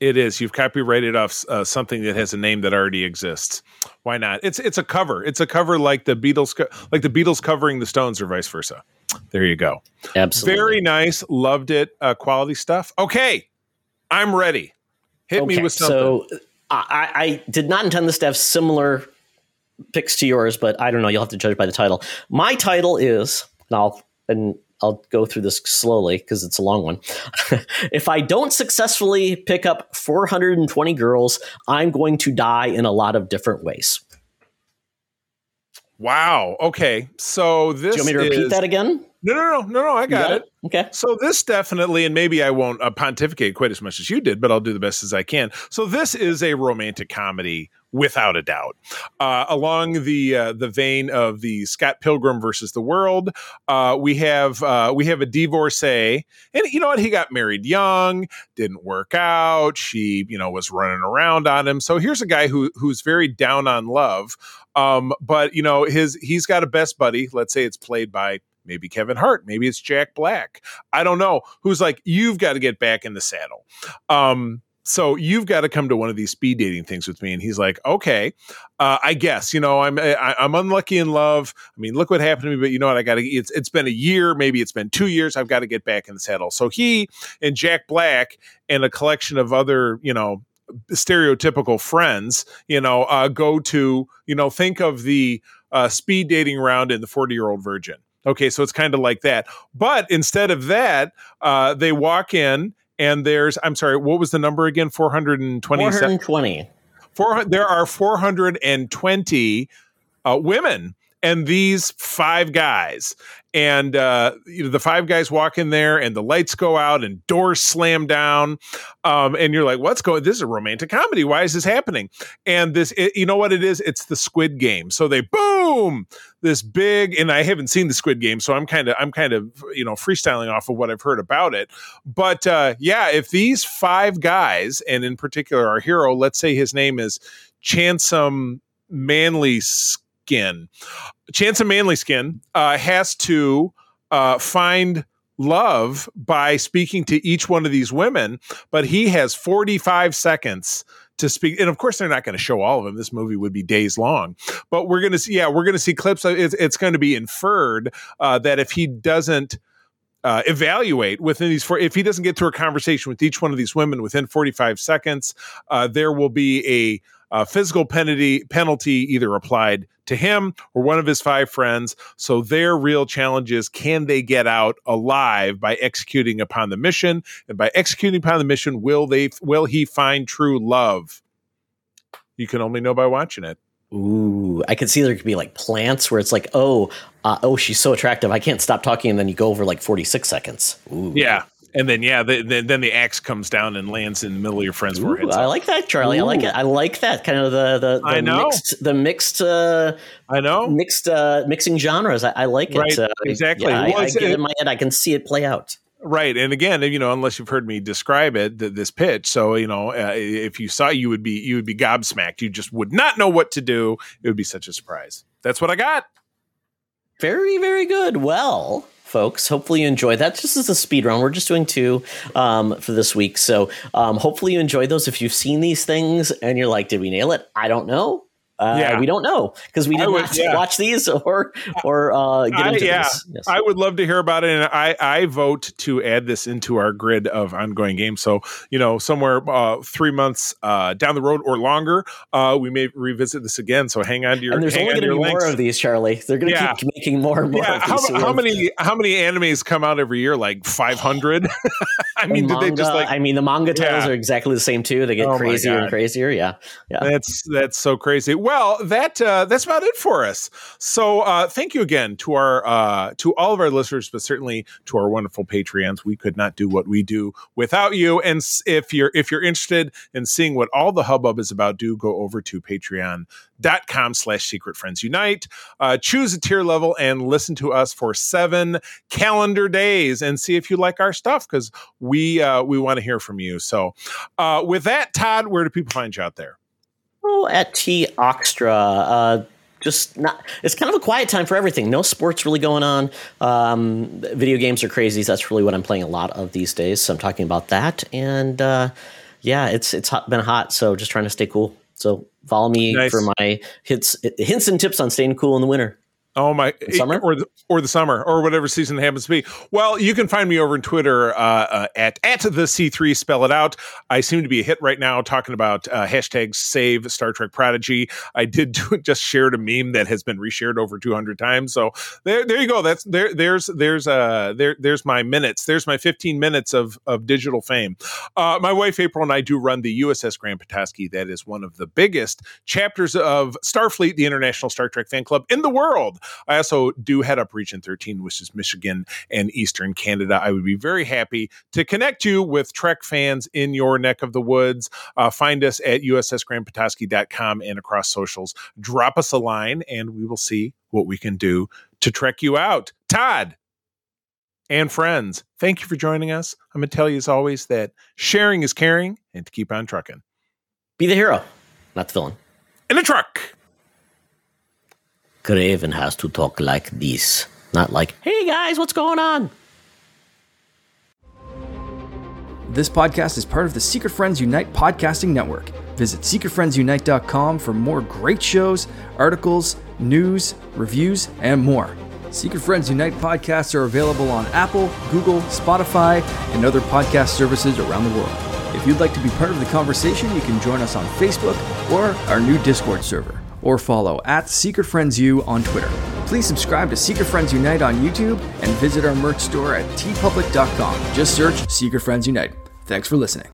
It is. You've copyrighted off uh, something that has a name that already exists. Why not? It's, it's a cover. It's a cover like the Beatles, co- like the Beatles covering the Stones or vice versa. There you go. Absolutely. Very nice. Loved it. Uh, quality stuff. Okay. I'm ready. Hit okay, me with something. So, I, I did not intend this to have similar picks to yours, but I don't know. You'll have to judge by the title. My title is, and I'll, and I'll go through this slowly because it's a long one. If I don't successfully pick up four hundred twenty girls, I'm going to die in a lot of different ways. Wow. Okay. So this Do you want me to repeat is, that again? No, no, no, no, no. I got, got it. it. Okay. So this definitely, and maybe I won't uh, pontificate quite as much as you did, but I'll do the best as I can. So this is a romantic comedy without a doubt, uh, along the uh, the vein of the Scott Pilgrim versus the World. Uh, we have uh, we have a divorcee, and you know what? He got married young, didn't work out. She, you know, was running around on him. So here's a guy who who's very down on love, um, but you know, his he's got a best buddy. Let's say it's played by maybe Kevin Hart, maybe it's Jack Black. I don't know. Who's like, you've got to get back in the saddle. Um, so you've got to come to one of these speed dating things with me. And he's like, okay, uh, I guess, you know, I'm, I, I'm unlucky in love. I mean, look what happened to me, but you know what? I got to, it's, it's been a year, maybe it's been two years. I've got to get back in the saddle. So he and Jack Black and a collection of other, you know, stereotypical friends, you know, uh, go to, you know, think of the uh, speed dating round in the forty year old virgin. Okay, so it's kind of like that. But instead of that, uh, they walk in and there's, I'm sorry, what was the number again? four hundred twenty four hundred twenty four hundred There are four hundred twenty uh, women and these five guys. And uh, you know, the five guys walk in there and the lights go out and doors slam down. Um, and you're like, what's going, this is a romantic comedy. Why is this happening? And this, it, you know what it is? It's the Squid Game. So they, boom, this big, and I haven't seen the Squid Game. So I'm kind of, I'm kind of, you know, freestyling off of what I've heard about it. But uh, yeah, if these five guys, and in particular our hero, let's say his name is Chansome Manly Skin, Chansome Manly Skin uh, has to uh, find love by speaking to each one of these women, but he has forty-five seconds to speak. And of course, they're not going to show all of them. This movie would be days long, but we're going to see, yeah, we're going to see clips. It's, it's going to be inferred uh, that if he doesn't Uh, evaluate within these four, if he doesn't get through a conversation with each one of these women within forty-five seconds, uh, there will be a, a physical penalty penalty either applied to him or one of his five friends. So their real challenge is, can they get out alive by executing upon the mission? And by executing upon the mission, will they, will he find true love? You can only know by watching it. Ooh, I could see there could be like plants where it's like, oh, uh, oh, she's so attractive, I can't stop talking, and then you go over like forty-six seconds. Ooh. Yeah, and then yeah, the, the, then the axe comes down and lands in the middle of your friend's forehead. I like that, Charlie. Ooh. I like it. I like that kind of the the, the I know. mixed the mixed uh, I know mixed uh, mixing genres. I, I like it right. uh, exactly. Yeah, well, I, I get it in my head. I can see it play out. Right. And again, you know, unless you've heard me describe it, th- this pitch. So, you know, uh, if you saw, you would be you would be gobsmacked. You just would not know what to do. It would be such a surprise. That's what I got. Very, very good. Well, folks, hopefully you enjoyed that. This is a speed run. We're just doing two um, for this week. So um, hopefully you enjoyed those. If you've seen these things and you're like, did we nail it? I don't know. Uh, yeah. We don't know because we didn't would, yeah. watch these or or uh, get into I, yeah. this. Yes. I would love to hear about it. And I, I vote to add this into our grid of ongoing games. So, you know, somewhere uh, three months uh, down the road or longer, uh, we may revisit this again. So hang on to your and there's only going to be links. More of these, Charlie. They're going to yeah. keep making more and more yeah. of these. How, so how, many, how many animes come out every year? Like five hundred? I mean, did they just like... I mean, the manga titles yeah. are exactly the same, too. They get oh crazier and crazier. Yeah. yeah. That's, that's so crazy. Well, that uh, that's about it for us. So uh, thank you again to our uh, to all of our listeners, but certainly to our wonderful Patreons. We could not do what we do without you. And if you're if you're interested in seeing what all the hubbub is about, do go over to patreon dot com slash Secret Friends Unite. Uh, choose a tier level and listen to us for seven calendar days and see if you like our stuff, because we uh, we want to hear from you. So uh, with that, Todd, where do people find you out there? Oh, at T Oxtra. Uh, just not. It's kind of a quiet time for everything. No sports really going on. Um, video games are crazy. That's really what I'm playing a lot of these days. So I'm talking about that. And uh, yeah, it's it's hot, been hot. So just trying to stay cool. So follow me nice. for my hits, hints and tips on staying cool in the winter. Oh my! The summer or the, or the summer or whatever season it happens to be. Well, you can find me over on Twitter uh, uh, at at the C three. Spell it out. I seem to be a hit right now talking about uh, hashtag save Star Trek Prodigy. I did do, just shared a meme that has been reshared over two hundred times. So there, there you go. That's there. There's there's uh there there's my minutes. There's my fifteen minutes of of digital fame. Uh, my wife April and I do run the U S S Grand Petoskey. That is one of the biggest chapters of Starfleet, the International Star Trek Fan Club in the world. I also do head up Region thirteen, which is Michigan and Eastern Canada. I would be very happy to connect you with Trek fans in your neck of the woods. Uh, find us at U S S Grand Petoskey dot com and across socials. Drop us a line and we will see what we can do to trek you out. Todd and friends, thank you for joining us. I'm going to tell you as always that sharing is caring, and to keep on trucking. Be the hero, not the villain. In a truck. Craven has to talk like this, not like, hey guys, what's going on? This podcast is part of the Secret Friends Unite podcasting network. Visit secret friends unite dot com for more great shows, articles, news, reviews, and more. Secret Friends Unite podcasts are available on Apple, Google, Spotify, and other podcast services around the world. If you'd like to be part of the conversation, you can join us on Facebook or our new Discord server, or follow at Secret Friends U on Twitter. Please subscribe to Secret Friends Unite on YouTube and visit our merch store at t public dot com. Just search Secret Friends Unite. Thanks for listening.